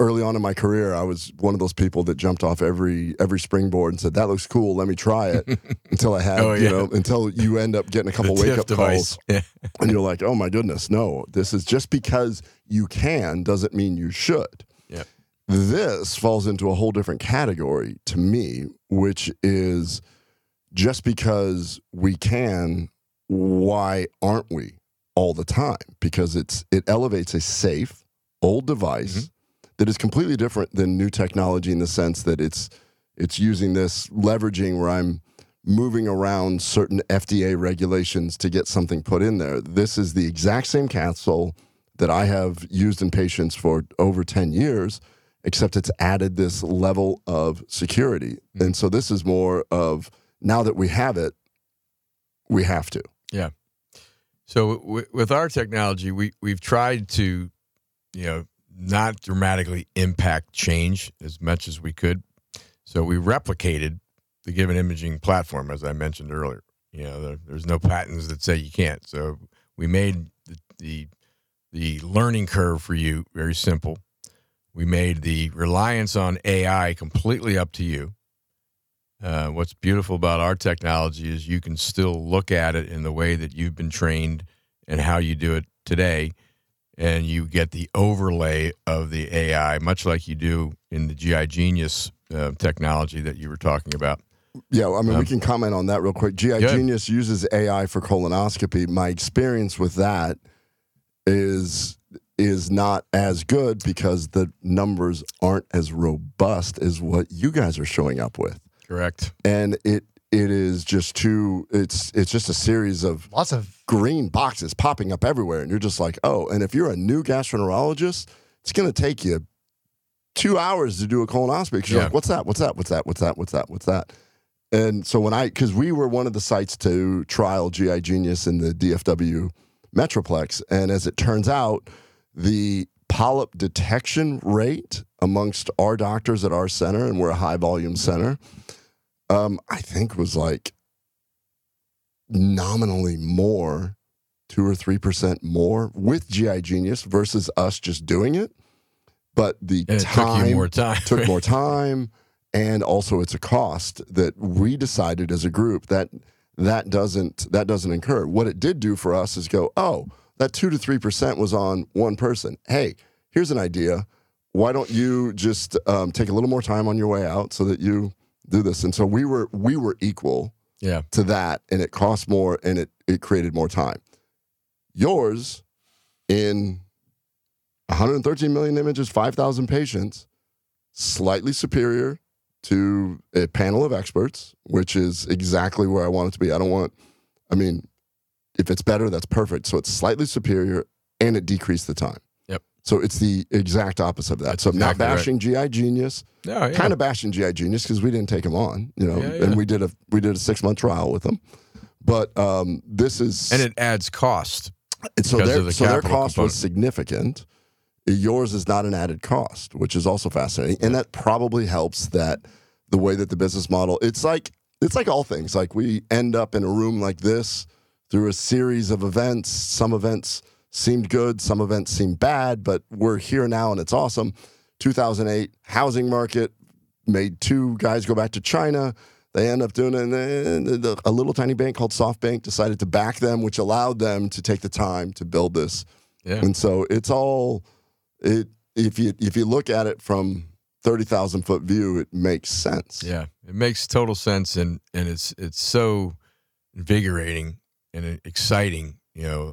Early on in my career, I was one of those people that jumped off every springboard and said, "That looks cool. Let me try it." Until I had, until you end up getting a couple wake up calls, and you're like, "Oh my goodness, no! This is just because you can doesn't mean you should." Yeah, this falls into a whole different category to me, which is just because we can, why aren't we all the time? Because it elevates a safe old device. Mm-hmm. That is completely different than new technology in the sense that it's using this leveraging where I'm moving around certain FDA regulations to get something put in there. This is the exact same capsule that I have used in patients for over 10 years, except it's added this level of security. Mm-hmm. And so this is more of now that we have it, we have to. Yeah. So with our technology, we've tried to, not dramatically impact change as much as we could. So we replicated the Given Imaging platform, as I mentioned earlier. There's no patents that say you can't. So we made the learning curve for you very simple. We made the reliance on AI completely up to you. What's beautiful about our technology is you can still look at it in the way that you've been trained and how you do it today. And you get the overlay of the AI, much like you do in the GI Genius technology that you were talking about. Yeah, I mean, we can comment on that real quick. GI Genius uses AI for colonoscopy. My experience with that is not as good because the numbers aren't as robust as what you guys are showing up with. Correct. And it is just it's just a series of lots of green boxes popping up everywhere. And you're just like, oh, and if you're a new gastroenterologist, it's going to take you 2 hours to do a colonoscopy. Because you're like, what's that? What's that? What's that? What's that? What's that? What's that? And so because we were one of the sites to trial GI Genius in the DFW Metroplex. And as it turns out, the polyp detection rate amongst our doctors at our center, and we're a high volume center, I think was like nominally more, 2 or 3% more with GI Genius versus us just doing it. But it took more time, and also it's a cost that we decided as a group that doesn't incur. What it did do for us is go, oh, that 2 to 3% was on one person. Hey, here's an idea. Why don't you just take a little more time on your way out so that you do this? And so we were equal to that, and it cost more, and it created more time. Yours, in 113 million images, 5,000 patients, slightly superior to a panel of experts, which is exactly where I want it to be. If it's better, that's perfect. So it's slightly superior, and it decreased the time. So it's the exact opposite of that. That's so I'm not bashing GI Genius, kind of bashing GI Genius because we didn't take them on, and we did a 6-month trial with them. But this is... And it adds cost. So their cost component was significant. Yours is not an added cost, which is also fascinating. And that probably helps that the way that the business model... It's like all things. Like we end up in a room like this through a series of events. Some events seemed good, some events seemed bad, but we're here now and it's awesome. 2008 housing market made 2 guys go back to China. They end up doing it, and then a little tiny bank called SoftBank decided to back them, which allowed them to take the time to build this. Yeah. And so it's all if you look at it from 30,000 foot view, it makes sense. Yeah, it makes total sense, and it's so invigorating and exciting.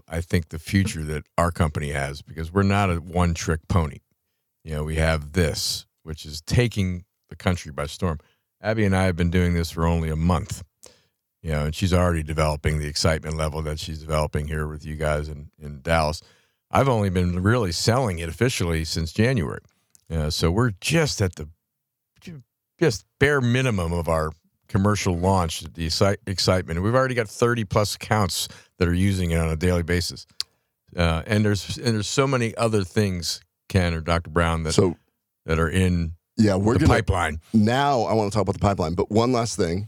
I think the future that our company has, because we're not a one-trick pony. We have this, which is taking the country by storm. Abby and I have been doing this for only a month, and she's already developing the excitement level that she's developing here with you guys in Dallas. I've only been really selling it officially since January. So we're just at the just bare minimum of our commercial launch, the excitement. We've already got 30-plus accounts that are using it on a daily basis. And there's so many other things, Ken or Dr. Brown, that are in pipeline. Now I want to talk about the pipeline, but one last thing.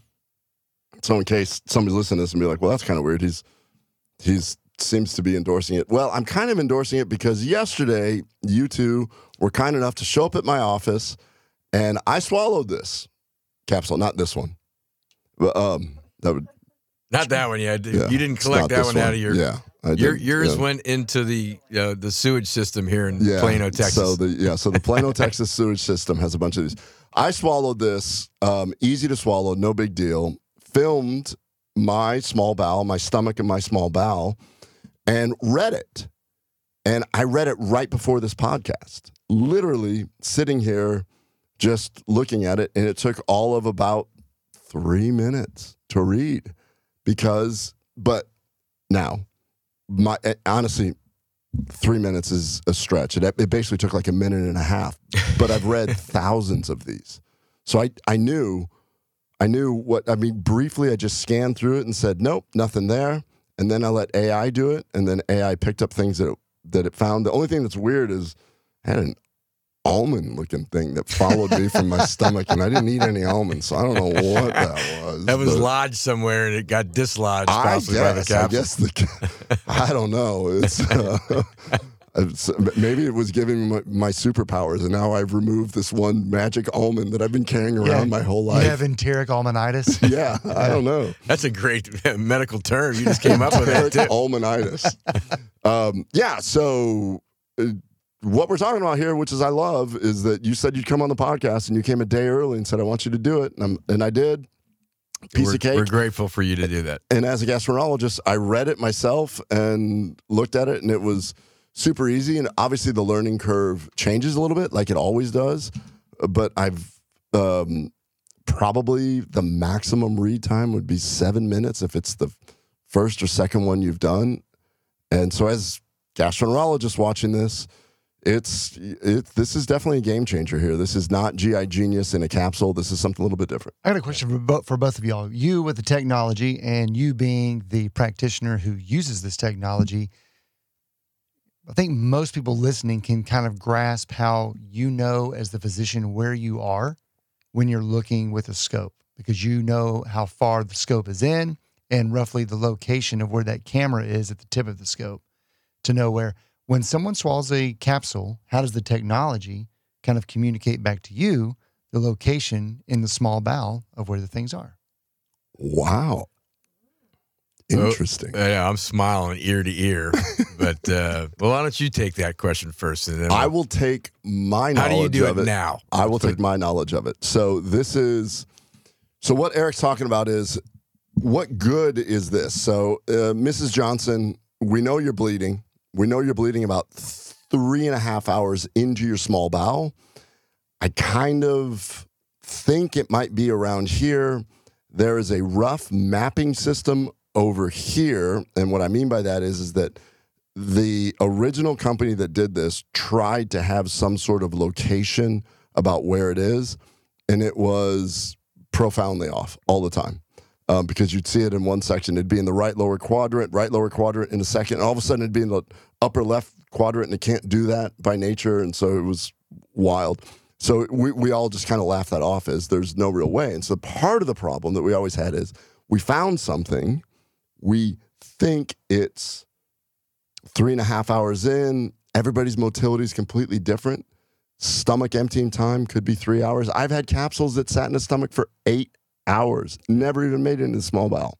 So in case somebody's listening to this and be like, well, that's kind of weird. He's seems to be endorsing it. Well, I'm kind of endorsing it because yesterday you two were kind enough to show up at my office, and I swallowed this capsule, not this one. But, that would not that one. Yeah, you didn't collect that one out of your. Yeah, I did. Yours went into the sewage system here in Plano, Texas. So the Plano, Texas sewage system has a bunch of these. I swallowed this, easy to swallow, no big deal. Filmed my small bowel, my stomach, and my small bowel. And read it. And I read it right before this podcast. Literally sitting here just looking at it. And it took all of about 3 minutes to read. Honestly, 3 minutes is a stretch. It basically took like a minute and a half. But I've read thousands of these. So I knew briefly I just scanned through it and said, nope, nothing there. And then I let AI do it, and then AI picked up things that it found. The only thing that's weird is I had an almond-looking thing that followed me from my stomach, and I didn't eat any almonds, so I don't know what that was. That was lodged somewhere, and it got dislodged possibly by the capsule. I don't know. Maybe it was giving my superpowers, and now I've removed this one magic almond that I've been carrying around my whole life. You have enteric almonditis? Yeah, I don't know. That's a great medical term. You just came up with that, too. Almonditis. What we're talking about here, which is I love, is that you said you'd come on the podcast, and you came a day early and said, I want you to do it, and I did. Piece of cake. We're grateful for you to do that. And as a gastroenterologist, I read it myself and looked at it, and it was super easy, and obviously the learning curve changes a little bit, like it always does, but I've probably the maximum read time would be 7 minutes if it's the first or second one you've done. And so as gastroenterologists watching this, this is definitely a game changer here. This is not GI Genius in a capsule. This is something a little bit different. I got a question for both of y'all. You with the technology and you being the practitioner who uses this technology, I think most people listening can kind of grasp how you know as the physician where you are when you're looking with a scope, because you know how far the scope is in and roughly the location of where that camera is at the tip of the scope to know where. When someone swallows a capsule, how does the technology kind of communicate back to you the location in the small bowel of where the things are? Wow. Interesting. I'm smiling ear to ear, but why don't you take that question first? And then I will take my knowledge of it. How do you do it now? I will take my knowledge of it. So what Eric's talking about is, what good is this? So Mrs. Johnson, we know you're bleeding. We know you're bleeding about 3.5 hours into your small bowel. I kind of think it might be around here. There is a rough mapping system over here, and what I mean by that is that the original company that did this tried to have some sort of location about where it is, and it was profoundly off all the time, because you'd see it in one section. It'd be in the right lower quadrant in a second, and all of a sudden it'd be in the upper left quadrant, and it can't do that by nature, and so it was wild. So we all just kind of laughed that off as there's no real way, and so part of the problem that we always had is we found something. We think it's 3.5 hours in. Everybody's motility is completely different. Stomach emptying time could be 3 hours. I've had capsules that sat in the stomach for 8 hours, never even made it into the small bowel.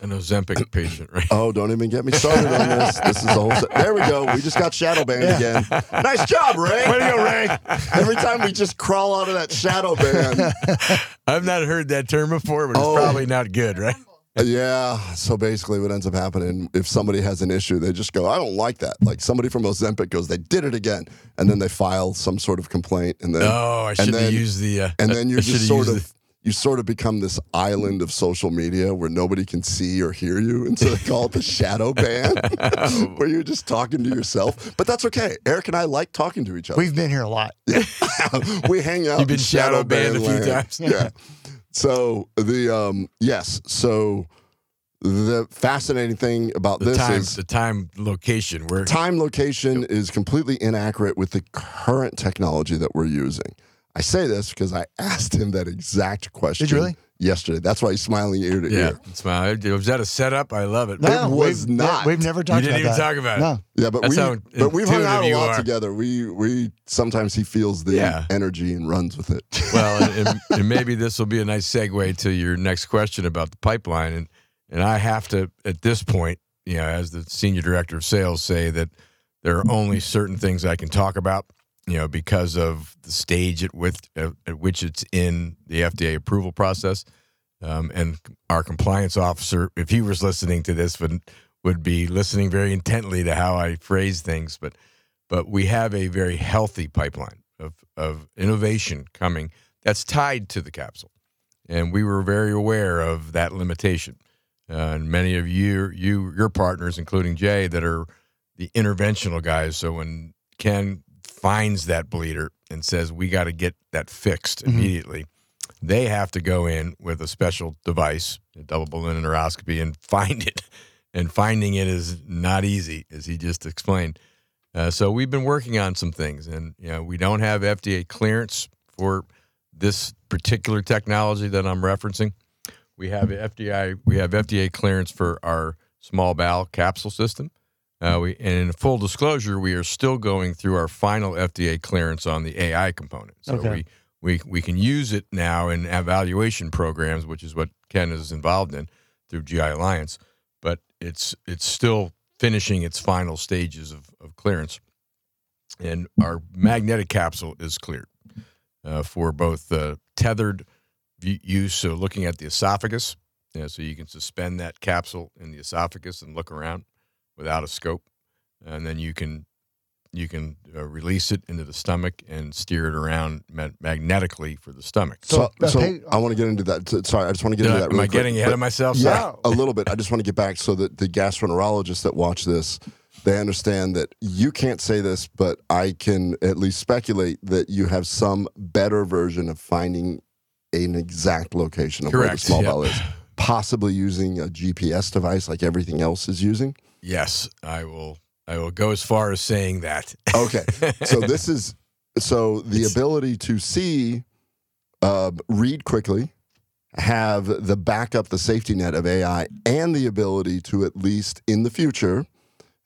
An Ozempic patient, right? Oh, don't even get me started on this. This is the whole set. There we go. We just got shadow banned again. Nice job, Ray. Way to go, Ray. Every time we just crawl out of that shadow ban. I've not heard that term before, but it's probably not good, right? Yeah, so basically what ends up happening, if somebody has an issue, they just go, I don't like that. Like somebody from Ozempic goes, they did it again. And then they file some sort of complaint. And then, I should have used the... And then you're just sort of... you sort of become this island of social media where nobody can see or hear you. And so they call it the shadow ban, where you're just talking to yourself. But that's okay. Eric and I like talking to each other. We've been here a lot. Yeah. We hang out. You've been shadow banned a few times. Yeah. So the, yes. So the fascinating thing about this is the time location. Where time location is completely inaccurate with the current technology that we're using. I say this because I asked him that exact question. Did you really? Yesterday. That's why he's smiling ear to ear. Smile. Was that a setup? I love it. No, it was not. We've never talked about that. You didn't even talk about it. No. Yeah, but we've hung out a lot together. We sometimes he feels the energy and runs with it. Well, and maybe this will be a nice segue to your next question about the pipeline. And I have to, at this point, you know, as the senior director of sales, say that there are only certain things I can talk about, you know, because of the stage at which it's in the FDA approval process. And our compliance officer, if he was listening to this, would be listening very intently to how I phrase things. But we have a very healthy pipeline of innovation coming that's tied to the capsule. And we were very aware of that limitation. And many of your partners, including Jay, that are the interventional guys. So when Ken finds that bleeder and says, we got to get that fixed immediately, they have to go in with a special device, a double balloon enteroscopy, and find it. And finding it is not easy, as he just explained. So we've been working on some things. And you know, we don't have FDA clearance for this particular technology that I'm referencing. We have FDA clearance for our small bowel capsule system. And in full disclosure, we are still going through our final FDA clearance on the AI component. So we can use it now in evaluation programs, which is what Ken is involved in through GI Alliance. But it's still finishing its final stages of clearance. And our magnetic capsule is cleared for both tethered use, so looking at the esophagus, you know, so you can suspend that capsule in the esophagus and look around without a scope, and then you can release it into the stomach and steer it around magnetically for the stomach. So I want to get into that. Sorry, I just want to get into that. Am I getting ahead of myself? Yeah, a little bit. I just want to get back so that the gastroenterologists that watch this, they understand that you can't say this, but I can at least speculate that you have some better version of finding an exact location of where the small bowel is, possibly using a GPS device like everything else is using. Yes, I will go as far as saying that. Okay, so this is the ability to see, read quickly, have the backup, the safety net of AI, and the ability to at least in the future,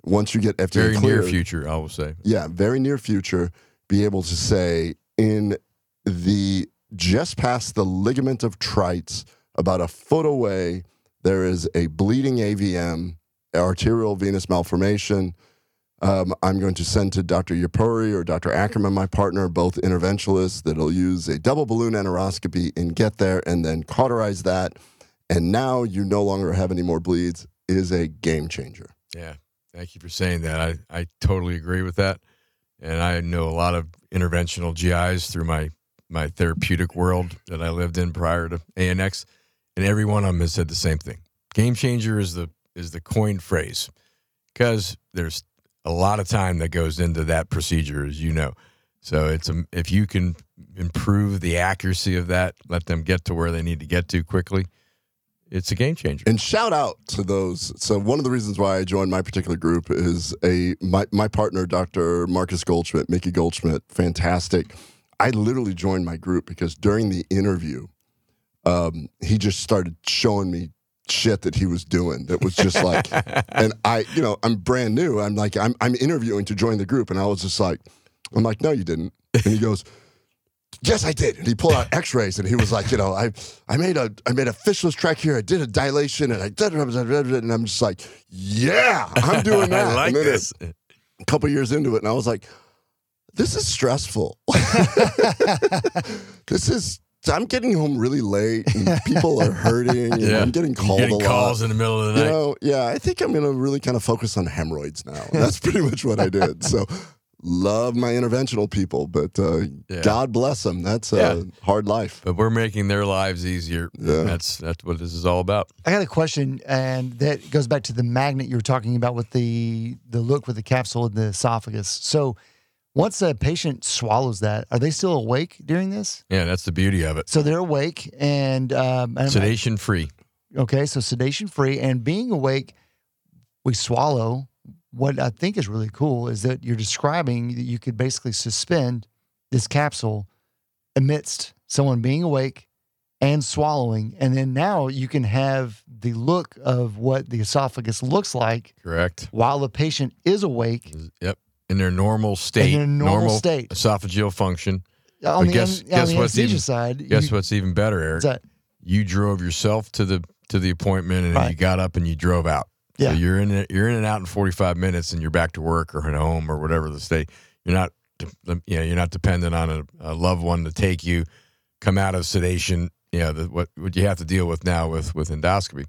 once you get FDA cleared, near future, I will say. Yeah, very near future, be able to say in the just past the ligament of Trites, about a foot away, there is a bleeding AVM. Arterial venous malformation. I'm going to send to Dr. Yapuri or Dr. Ackerman, my partner, both interventionalists, that'll use a double balloon enteroscopy and get there and then cauterize that. And now you no longer have any more bleeds. It is a game changer. Yeah. Thank you for saying that. I totally agree with that. And I know a lot of interventional GIs through my therapeutic world that I lived in prior to ANX. And every one of them has said the same thing. Game changer is the coined phrase, because there's a lot of time that goes into that procedure, as you know. So it's if you can improve the accuracy of that, let them get to where they need to get to quickly, it's a game changer. And shout out to those. So one of the reasons why I joined my particular group is my partner, Dr. Marcus Goldschmidt, Mickey Goldschmidt, fantastic. I literally joined my group because during the interview, he just started showing me shit that he was doing that was just like, and I, you know, I'm brand new. I'm like, I'm interviewing to join the group, and I was just like, I'm like, no, you didn't. And he goes, yes, I did. And he pulled out X-rays, and he was like, you know, I made a fishless track here. I did a dilation, and I did it, and I'm just like, yeah, I'm doing that. I like this. A couple years into it, and I was like, this is stressful. I'm getting home really late, and people are hurting, and I'm getting calls in the middle of the night. You know, I think I'm going to really kind of focus on hemorrhoids now. That's pretty much what I did. So Love my interventional people, but God bless them. That's a hard life. But we're making their lives easier. Yeah. That's what this is all about. I got a question, and that goes back to the magnet you were talking about with the look with the capsule in the esophagus. So once a patient swallows that, are they still awake during this? Yeah, that's the beauty of it. So they're awake and... sedation-free. Okay, so sedation-free. And being awake, we swallow... What I think is really cool is that you're describing that you could basically suspend this capsule amidst someone being awake and swallowing. And then now you can have the look of what the esophagus looks like. Correct. While the patient is awake. Yep. In their normal state. In their normal state. Esophageal function. On the anesthesia side. Guess what's even better, Eric? You drove yourself to the appointment and you got up and you drove out. Yeah. So you're in and out in 45 minutes, and you're back to work or at home or whatever the state. You're not, you're not dependent on a loved one to take you. Come out of sedation, what you have to deal with now with endoscopy.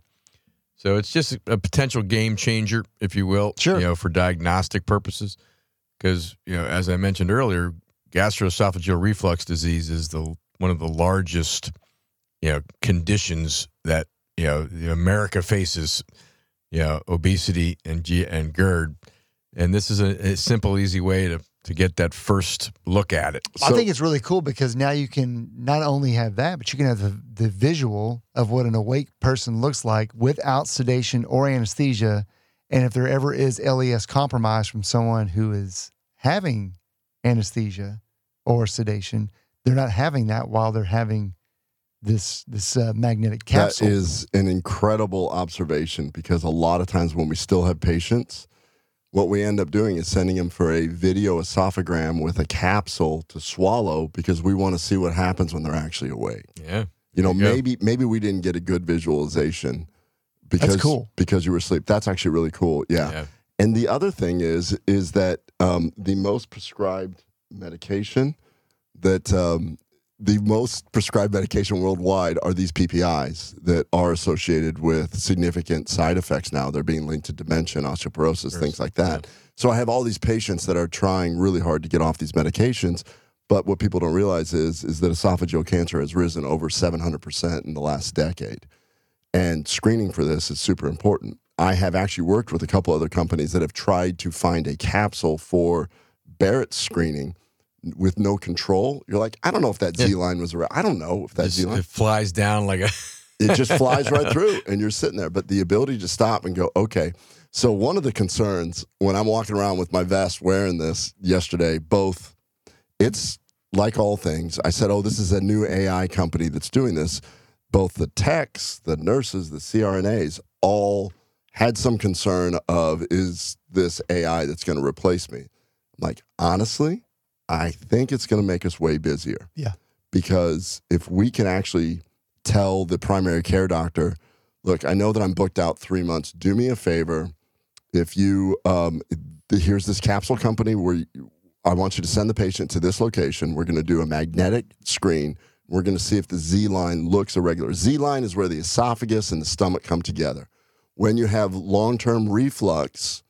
So it's just a potential game changer, if you will, sure. For diagnostic purposes, because as I mentioned earlier, gastroesophageal reflux disease is one of the largest conditions that America faces. Obesity and GERD. And this is a simple, easy way to get that first look at it. So, I think it's really cool because now you can not only have that, but you can have the visual of what an awake person looks like without sedation or anesthesia. And if there ever is LES compromise from someone who is having anesthesia or sedation, they're not having that while they're having this magnetic capsule. That is an incredible observation, because a lot of times when we still have patients, what we end up doing is sending them for a video esophagram with a capsule to swallow, because we want to see what happens when they're actually awake. Yeah. Maybe we didn't get a good visualization because you were asleep. That's actually really cool. Yeah. And the other thing is that the most prescribed medication that the most prescribed medication worldwide are these PPIs that are associated with significant side effects now. They're being linked to dementia, osteoporosis, things like that. Yeah. So I have all these patients that are trying really hard to get off these medications, but what people don't realize is that esophageal cancer has risen over 700% in the last decade. And screening for this is super important. I have actually worked with a couple other companies that have tried to find a capsule for Barrett's screening with no control. You're like, I don't know if that Z-line was around. I don't know if that Z-line. It flies down like a... It just flies right through, and you're sitting there. But the ability to stop and go, okay. So one of the concerns when I'm walking around with my vest wearing this yesterday, both, it's like all things. I said, this is a new AI company that's doing this. Both the techs, the nurses, the CRNAs, all had some concern of, is this AI that's going to replace me? I'm like, honestly, I think it's going to make us way busier. Yeah. Because if we can actually tell the primary care doctor, look, I know that I'm booked out 3 months. Do me a favor. If you, here's this capsule company where I want you to send the patient to this location. We're going to do a magnetic screen. We're going to see if the Z-line looks irregular. Z-line is where the esophagus and the stomach come together. When you have long-term reflux,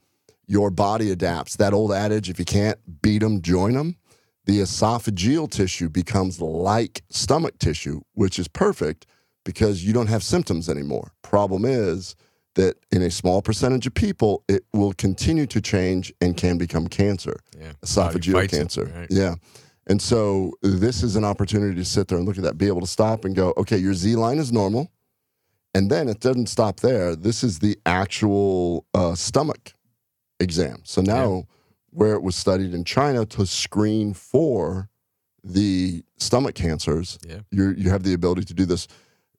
your body adapts. That old adage, if you can't beat them, join them. The esophageal tissue becomes like stomach tissue, which is perfect because you don't have symptoms anymore. Problem is that in a small percentage of people, it will continue to change and can become cancer, esophageal cancer. Right. Yeah. And so this is an opportunity to sit there and look at that, be able to stop and go, okay, your Z line is normal. And then it doesn't stop there. This is the actual stomach exam. So now... Yeah. Where it was studied in China to screen for the stomach cancers, you have the ability to do this.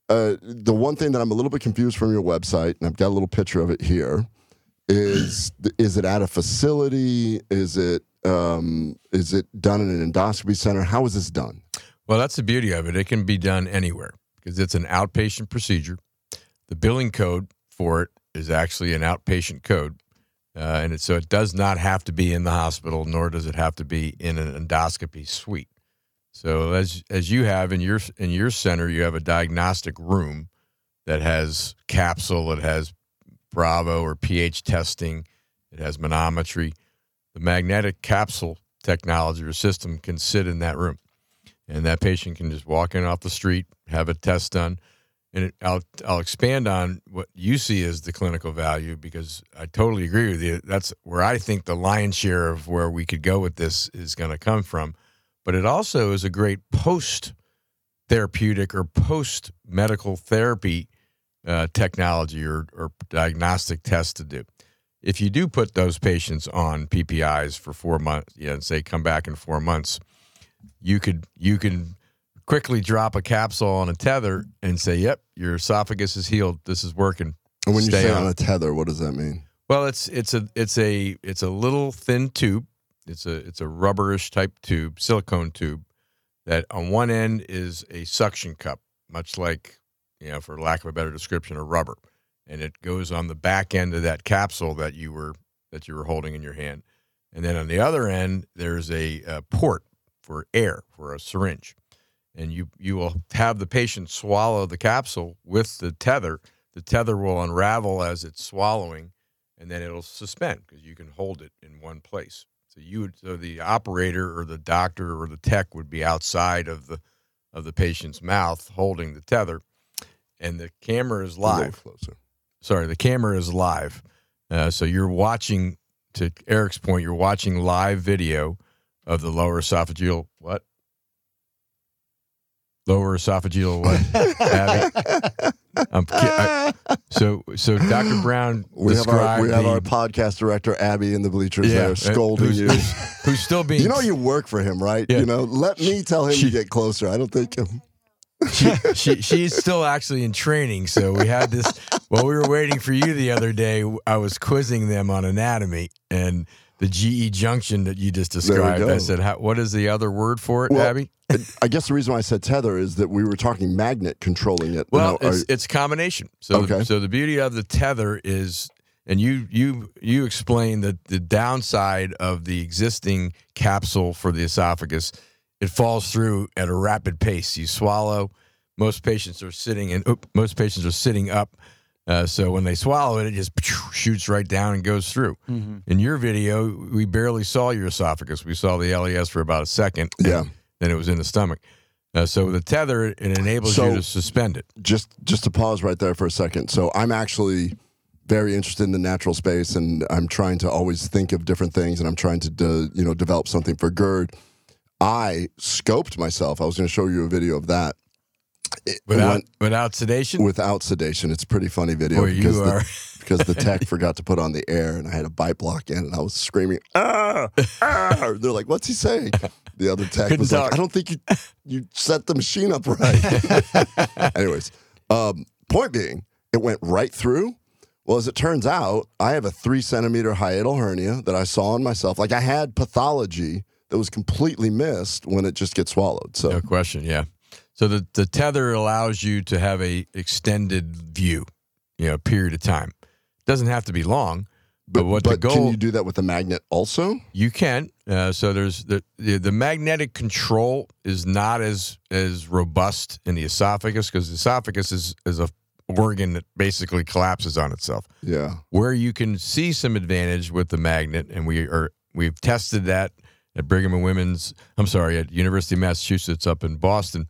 The one thing that I'm a little bit confused from your website, and I've got a little picture of it here, is it at a facility? Is it done in an endoscopy center? How is this done? Well, that's the beauty of it. It can be done anywhere because it's an outpatient procedure. The billing code for it is actually an outpatient code. So it does not have to be in the hospital, nor does it have to be in an endoscopy suite. So as you have in your center, you have a diagnostic room that has capsule, it has Bravo or pH testing, it has manometry. The magnetic capsule technology or system can sit in that room. And that patient can just walk in off the street, have a test done. And I'll expand on what you see as the clinical value, because I totally agree with you. That's where I think the lion's share of where we could go with this is going to come from. But it also is a great post-therapeutic or post-medical therapy technology or diagnostic test to do. If you do put those patients on PPIs for 4 months, and say come back in 4 months, you can quickly drop a capsule on a tether and say, yep, your esophagus is healed. This is working. And when you say on a tether, what does that mean? Well, it's a little thin tube. It's a rubberish type tube, silicone tube, that on one end is a suction cup, much like, for lack of a better description, a rubber. And it goes on the back end of that capsule that you were holding in your hand. And then on the other end, there's a port for air, for a syringe. And you will have the patient swallow the capsule with the tether. The tether will unravel as it's swallowing, and then it'll suspend because you can hold it in one place. So the operator or the doctor or the tech would be outside of the patient's mouth holding the tether, and the camera is live. The camera is live. So you're watching, to Eric's point, you're watching live video of the lower esophageal what? Lower esophageal what? So Dr. Brown described. We have our podcast director Abby in the bleachers there scolding you. Who's still being? You work for him, right? Yeah. Let me tell him to get closer. I don't think he'll. She's still actually in training, so we had this while we were waiting for you the other day. I was quizzing them on anatomy and the GE junction that you just described. I said, what is the other word for it, Abby? I guess the reason why I said tether is that we were talking magnet controlling it. Well, it's a combination. So the beauty of the tether is, and you explained that the downside of the existing capsule for the esophagus, it falls through at a rapid pace. You swallow. Most patients are sitting up. So when they swallow it, it just shoots right down and goes through. Mm-hmm. In your video, we barely saw your esophagus. We saw the LES for about a second. Yeah. Then it was in the stomach. So with the tether, it enables you to suspend it. Just to pause right there for a second. So I'm actually very interested in the natural space, and I'm trying to always think of different things, and I'm trying to develop something for GERD. I scoped myself. I was going to show you a video of that. Without sedation? Without sedation. It's a pretty funny video because the tech forgot to put on the air, and I had a bite block in, and I was screaming, ah! They're like, what's he saying? The other tech was like, I don't think you set the machine up right. Anyways, point being, it went right through. Well, as it turns out, I have a 3-centimeter hiatal hernia that I saw in myself. Like, I had pathology that was completely missed when it just gets swallowed. So. No question, yeah. So the tether allows you to have a extended view, period of time. It doesn't have to be long, but the goal. Can you do that with the magnet also? You can. So there's the magnetic control is not as robust in the esophagus, because the esophagus is a organ that basically collapses on itself. Yeah. Where you can see some advantage with the magnet, and we've tested that at Brigham and Women's. I'm sorry, at University of Massachusetts up in Boston.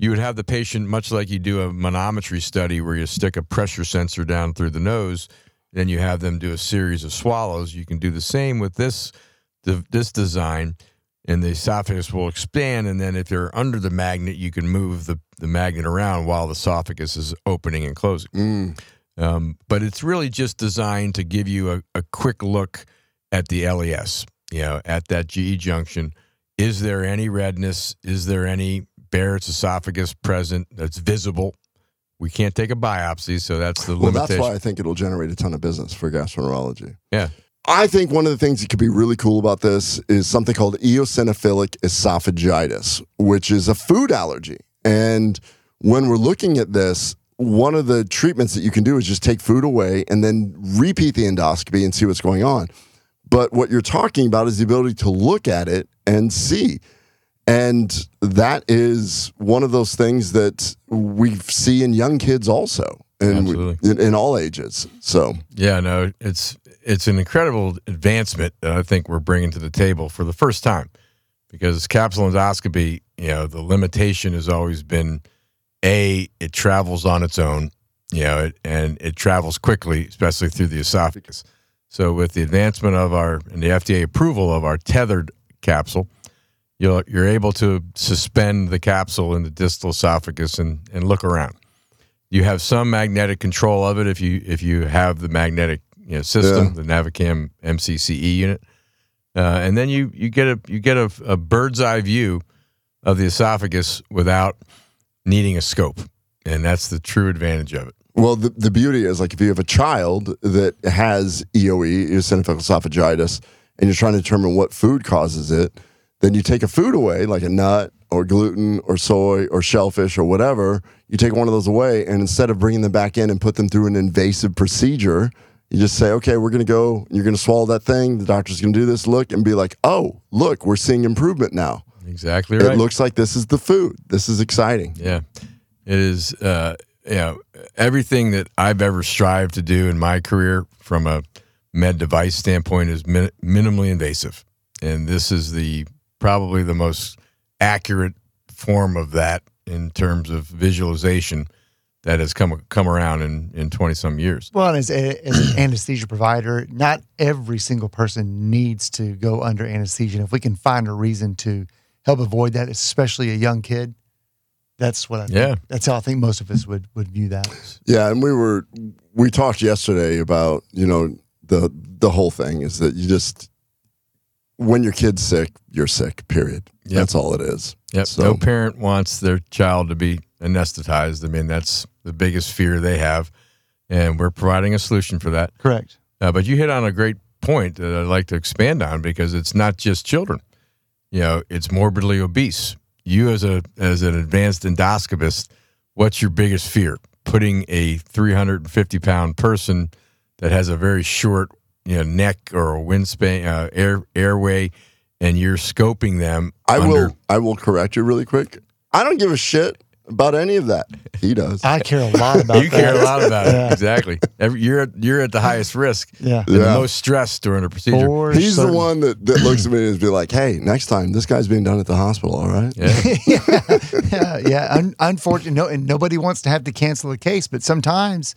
You would have the patient, much like you do a manometry study where you stick a pressure sensor down through the nose, then you have them do a series of swallows. You can do the same with this design, and the esophagus will expand, and then if they're under the magnet, you can move the magnet around while the esophagus is opening and closing. But it's really just designed to give you a quick look at the LES, at that GE junction. Is there any redness? Is there any Barrett's esophagus present that's visible? We can't take a biopsy, so that's the limitation. That's why I think it'll generate a ton of business for gastroenterology. Yeah. I think one of the things that could be really cool about this is something called eosinophilic esophagitis, which is a food allergy. And when we're looking at this, one of the treatments that you can do is just take food away and then repeat the endoscopy and see what's going on. But what you're talking about is the ability to look at it and see. And that is one of those things that we see in young kids also. in all ages. So yeah, no, it's an incredible advancement that I think we're bringing to the table for the first time, because capsule endoscopy, you know, the limitation has always been, A, it travels on its own, you know, and it travels quickly, especially through the esophagus. So with the advancement of and the FDA approval of our tethered capsule, you're able to suspend the capsule in the distal esophagus and look around. You have some magnetic control of it if you have the magnetic system, the Navicam MCCE unit, and then you get a bird's eye view of the esophagus without needing a scope, and that's the true advantage of it. Well, the beauty is, like, if you have a child that has EOE, eosinophilic esophagitis, and you're trying to determine what food causes it, then you take a food away, like a nut or gluten or soy or shellfish or whatever. You take one of those away, and instead of bringing them back in and put them through an invasive procedure, you just say, okay, we're going to go, you're going to swallow that thing, the doctor's going to do this, look, and be like, oh, look, we're seeing improvement now. Exactly right. It looks like this is the food. This is exciting. Yeah. It is, everything that I've ever strived to do in my career from a med device standpoint is minimally invasive. And this is probably the most accurate form of that in terms of visualization that has come around in 20-some years. Well, and as an anesthesia provider, not every single person needs to go under anesthesia. If we can find a reason to help avoid that, especially a young kid, that's what I think. Yeah. That's how I think most of us would view that. Yeah, and we talked yesterday about, the whole thing is that you just... when your kid's sick, you're sick, period. Yep. That's all it is. Yep. So. No parent wants their child to be anesthetized. I mean, that's the biggest fear they have, and we're providing a solution for that. Correct. But you hit on a great point that I'd like to expand on, because it's not just children. It's morbidly obese. You as an advanced endoscopist, what's your biggest fear? Putting a 350-pound person that has a very short neck or a windspan, airway, and you're scoping them. I will correct you really quick. I don't give a shit about any of that. He does. I care a lot about You care a lot about it. Exactly. You're at the highest risk. Yeah. And the most stressed during a procedure. He's the one that looks at me and be like, hey, next time, this guy's being done at the hospital, all right? Yeah. Unfortunately, and nobody wants to have to cancel a case, but sometimes...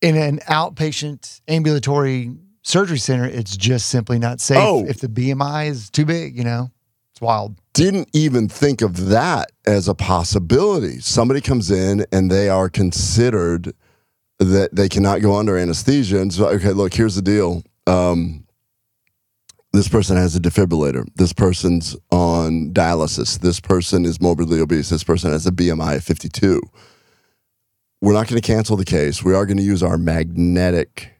in an outpatient ambulatory surgery center, it's just simply not safe if the BMI is too big, It's wild. Didn't even think of that as a possibility. Somebody comes in and they are considered that they cannot go under anesthesia. And so, okay, look, here's the deal. This person has a defibrillator. This person's on dialysis. This person is morbidly obese. This person has a BMI of 52. We're not going to cancel the case. We are going to use our magnetic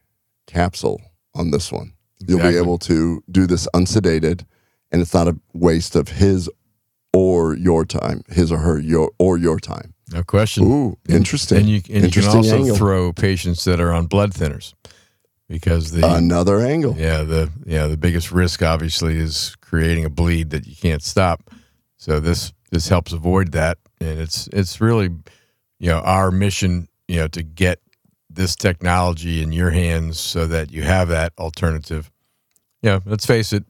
capsule on this one. Exactly. You'll be able to do this unsedated, and it's not a waste of his or your time, his or her, or your time. No question. Ooh, interesting. And you can also throw patients that are on blood thinners, because another angle. Yeah, the biggest risk obviously is creating a bleed that you can't stop. So this helps avoid that, and it's really. Our mission, to get this technology in your hands so that you have that alternative. Let's face it,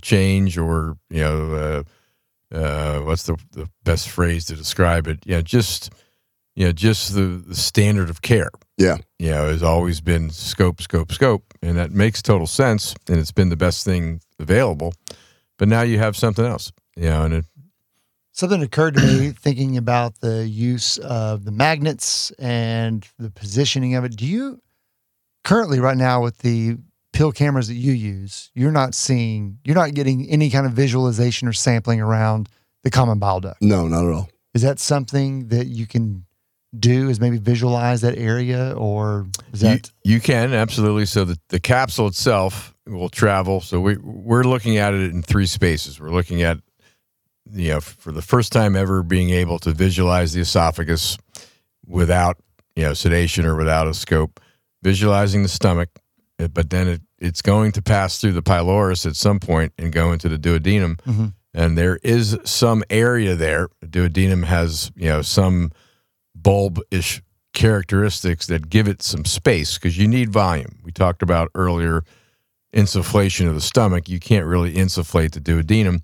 change or, what's the best phrase to describe it? Just the standard of care. Yeah. Has always been scope. And that makes total sense. And it's been the best thing available. But now you have something else, and it, something occurred to me thinking about the use of the magnets and the positioning of it. Do you currently right now with the pill cameras that you use, you're not getting any kind of visualization or sampling around the common bile duct? No, not at all. Is that something that you can do, is maybe visualize that area, or is that? You can, absolutely. So the capsule itself will travel. So we're looking at it in three spaces. We're looking at for the first time ever being able to visualize the esophagus without, sedation or without a scope, visualizing the stomach, but then it's going to pass through the pylorus at some point and go into the duodenum. Mm-hmm. And there is some area there. The duodenum has, some bulb-ish characteristics that give it some space, because you need volume. We talked about earlier insufflation of the stomach. You can't really insufflate the duodenum,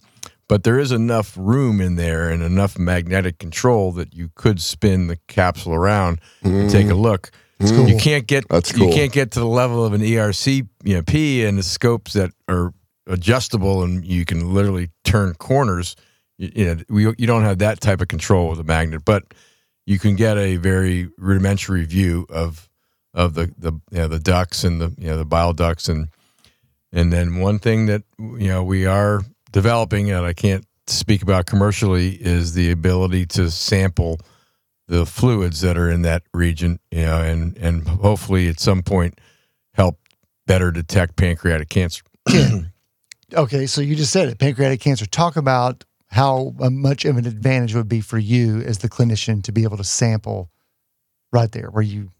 but there is enough room in there and enough magnetic control that you could spin the capsule around and take a look. Cool. You can't get you can't get to the level of an ERC, you know, P and the scopes that are adjustable and you can literally turn corners. You don't have that type of control with a magnet, but you can get a very rudimentary view of the the ducts and the bile ducts and then one thing that we are developing and I can't speak about commercially is the ability to sample the fluids that are in that region, and hopefully at some point help better detect pancreatic cancer. Okay, so you just said it, pancreatic cancer. Talk about how much of an advantage it would be for you as the clinician to be able to sample right there where you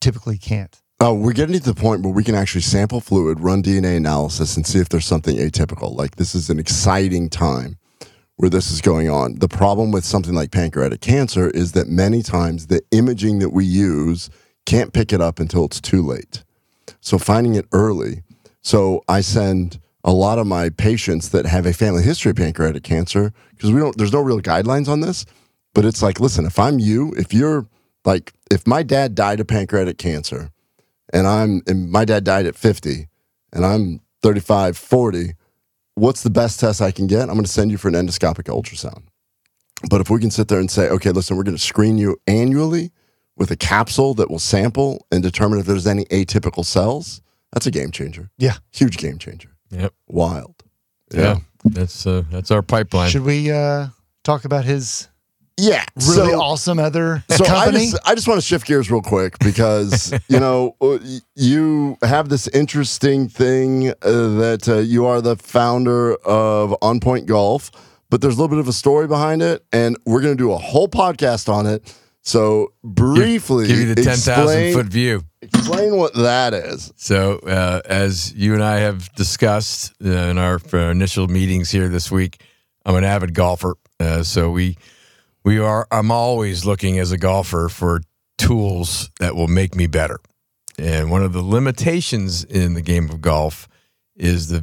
typically can't. We're getting to the point where we can actually sample fluid, run DNA analysis, and see if there's something atypical. Like, this is an exciting time where this is going on. The problem with something like pancreatic cancer is that many times the imaging that we use can't pick it up until it's too late. So finding it early. So I send a lot of my patients that have a family history of pancreatic cancer, because there's no real guidelines on this, but it's like, listen, if my dad died of pancreatic cancer and my dad died at 50 and I'm 35, 40, what's the best test I can get? I'm going to send you for an endoscopic ultrasound. But if we can sit there and say, okay, listen, we're going to screen you annually with a capsule that will sample and determine if there's any atypical cells, that's a game changer. Yeah. Huge game changer. Yep. Wild. Yeah. That's our pipeline. Should we talk about his awesome other company? I just want to shift gears real quick because, you have this interesting thing that you are the founder of On Point Golf, but there's a little bit of a story behind it, and we're going to do a whole podcast on it. So briefly, give you the 10,000-foot view. Explain what that is. So as you and I have discussed in our initial meetings here this week, I'm an avid golfer. I'm always looking as a golfer for tools that will make me better. And one of the limitations in the game of golf is the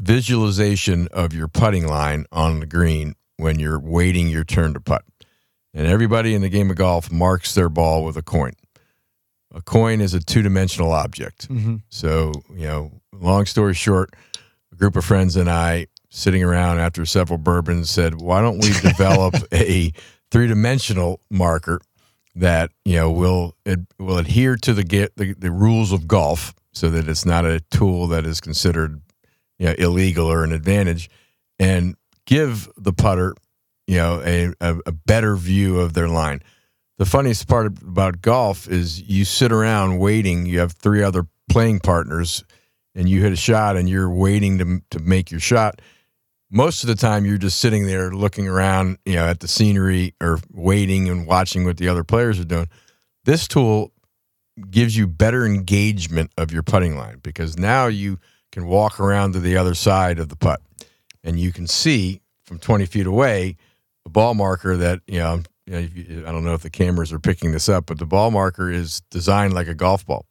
visualization of your putting line on the green when you're waiting your turn to putt. And everybody in the game of golf marks their ball with a coin. A coin is a two-dimensional object. Mm-hmm. So, long story short, a group of friends and I sitting around after several bourbons said, why don't we develop a three-dimensional marker that, will adhere to the rules of golf so that it's not a tool that is considered, illegal or an advantage, and give the putter, a better view of their line. The funniest part about golf is you sit around waiting. You have three other playing partners and you hit a shot and you're waiting to make your shot. Most of the time, you're just sitting there looking around, at the scenery or waiting and watching what the other players are doing. This tool gives you better engagement of your putting line because now you can walk around to the other side of the putt and you can see from 20 feet away a ball marker that, I don't know if the cameras are picking this up, but the ball marker is designed like a golf ball.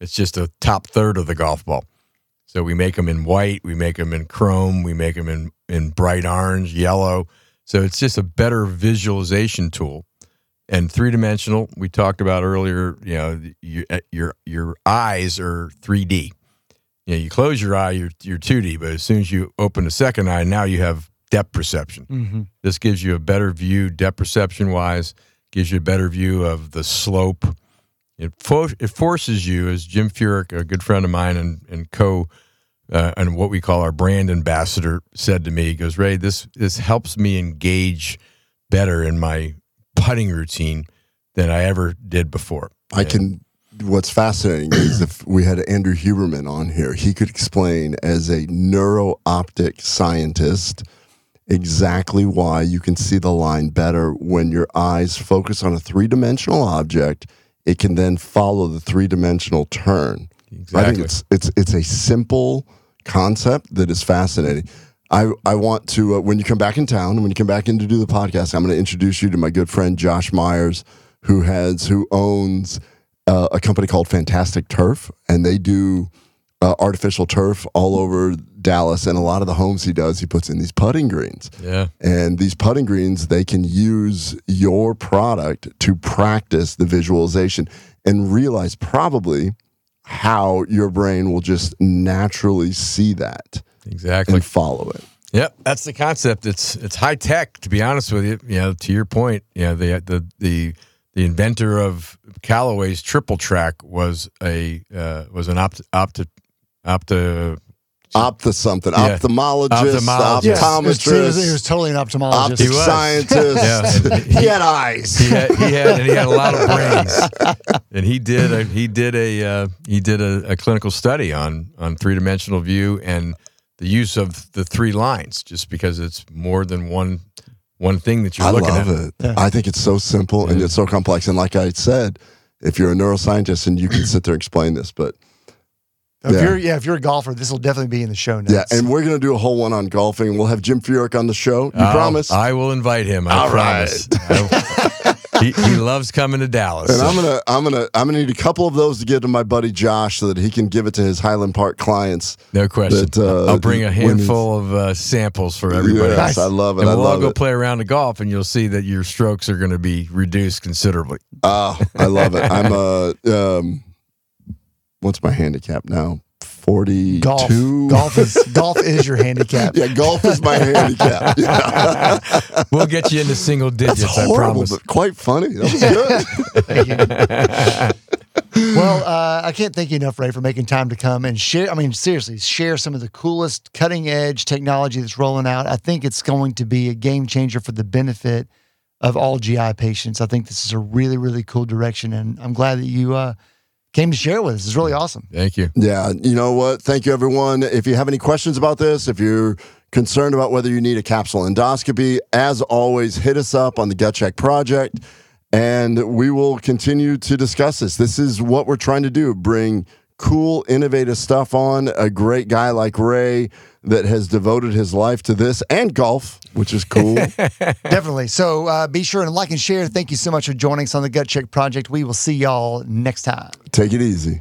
It's just a top third of the golf ball. So we make them in white, we make them in chrome, we make them in bright orange, yellow. So it's just a better visualization tool. And three-dimensional, we talked about earlier, your eyes are 3D. You close your eye, you're 2D, but as soon as you open the second eye, now you have depth perception. Mm-hmm. This gives you a better view, depth perception-wise, gives you a better view of the slope. It forces you, as Jim Furyk, a good friend of mine and and what we call our brand ambassador, said to me, he goes, Ray, this helps me engage better in my putting routine than I ever did before. What's fascinating is if we had Andrew Huberman on here, he could explain as a neuro-optic scientist exactly why you can see the line better when your eyes focus on a three-dimensional object. It can then follow the three-dimensional turn. Exactly. I think it's a simple concept that is fascinating. I want to, when you come back in town, when you come back in to do the podcast, I'm going to introduce you to my good friend Josh Myers, who owns a company called Fantastic Turf, and they do artificial turf all over Dallas, and a lot of the homes he does, he puts in these putting greens. Yeah. And these putting greens, they can use your product to practice the visualization and realize probably how your brain will just naturally see that. Exactly. And follow it. Yep, that's the concept. It's high tech, to be honest with you. You know, to your point, you know, the inventor of Callaway's triple track was a ophthalmologist. Optometrist. He was totally an ophthalmologist. Optic scientist. Yeah. He had eyes. He had a lot of brains. And he did a clinical study on three-dimensional view and the use of the three lines, just because it's more than one thing that you're looking at. I love it. Yeah. I think it's so simple and it's so complex. And like I said, if you're a neuroscientist and you can sit there and explain this, but if you're a golfer, this will definitely be in the show notes. Yeah, and we're going to do a whole one on golfing. We'll have Jim Furyk on the show. You promise? I will invite him. I promise. Right. He loves coming to Dallas. And so. I'm gonna need a couple of those to give to my buddy Josh so that he can give it to his Highland Park clients. No question. I'll bring a handful of samples for everybody. Yes, nice. I love it. And we'll all go play around the golf, and you'll see that your strokes are going to be reduced considerably. Oh, I love it. I'm what's my handicap now? 42. Golf is your handicap. Yeah, golf is my handicap. Yeah. We'll get you into single digits. That's horrible, I promise. But quite funny. That was good. Thank you. Well, I can't thank you enough, Ray, for making time to come and share. I mean, seriously, share some of the coolest cutting edge technology that's rolling out. I think it's going to be a game changer for the benefit of all GI patients. I think this is a really, really cool direction, and I'm glad that you came to share with us. It's really awesome. Thank you. Yeah. You know what? Thank you, everyone. If you have any questions about this, if you're concerned about whether you need a capsule endoscopy, as always, hit us up on the Gut Check Project, and we will continue to discuss this. This is what we're trying to do, bring cool, innovative stuff on. A great guy like Ray that has devoted his life to this and golf, which is cool. Definitely. So be sure and like and share. Thank you so much for joining us on the Gut Check Project. We will see y'all next time. Take it easy.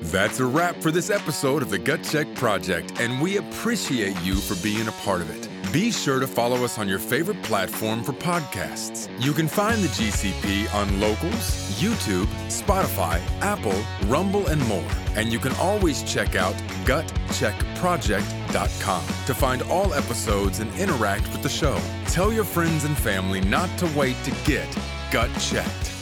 That's a wrap for this episode of the Gut Check Project, and we appreciate you for being a part of it. Be sure to follow us on your favorite platform for podcasts. You can find the GCP on Locals, YouTube, Spotify, Apple, Rumble, and more. And you can always check out gutcheckproject.com to find all episodes and interact with the show. Tell your friends and family not to wait to get gut checked.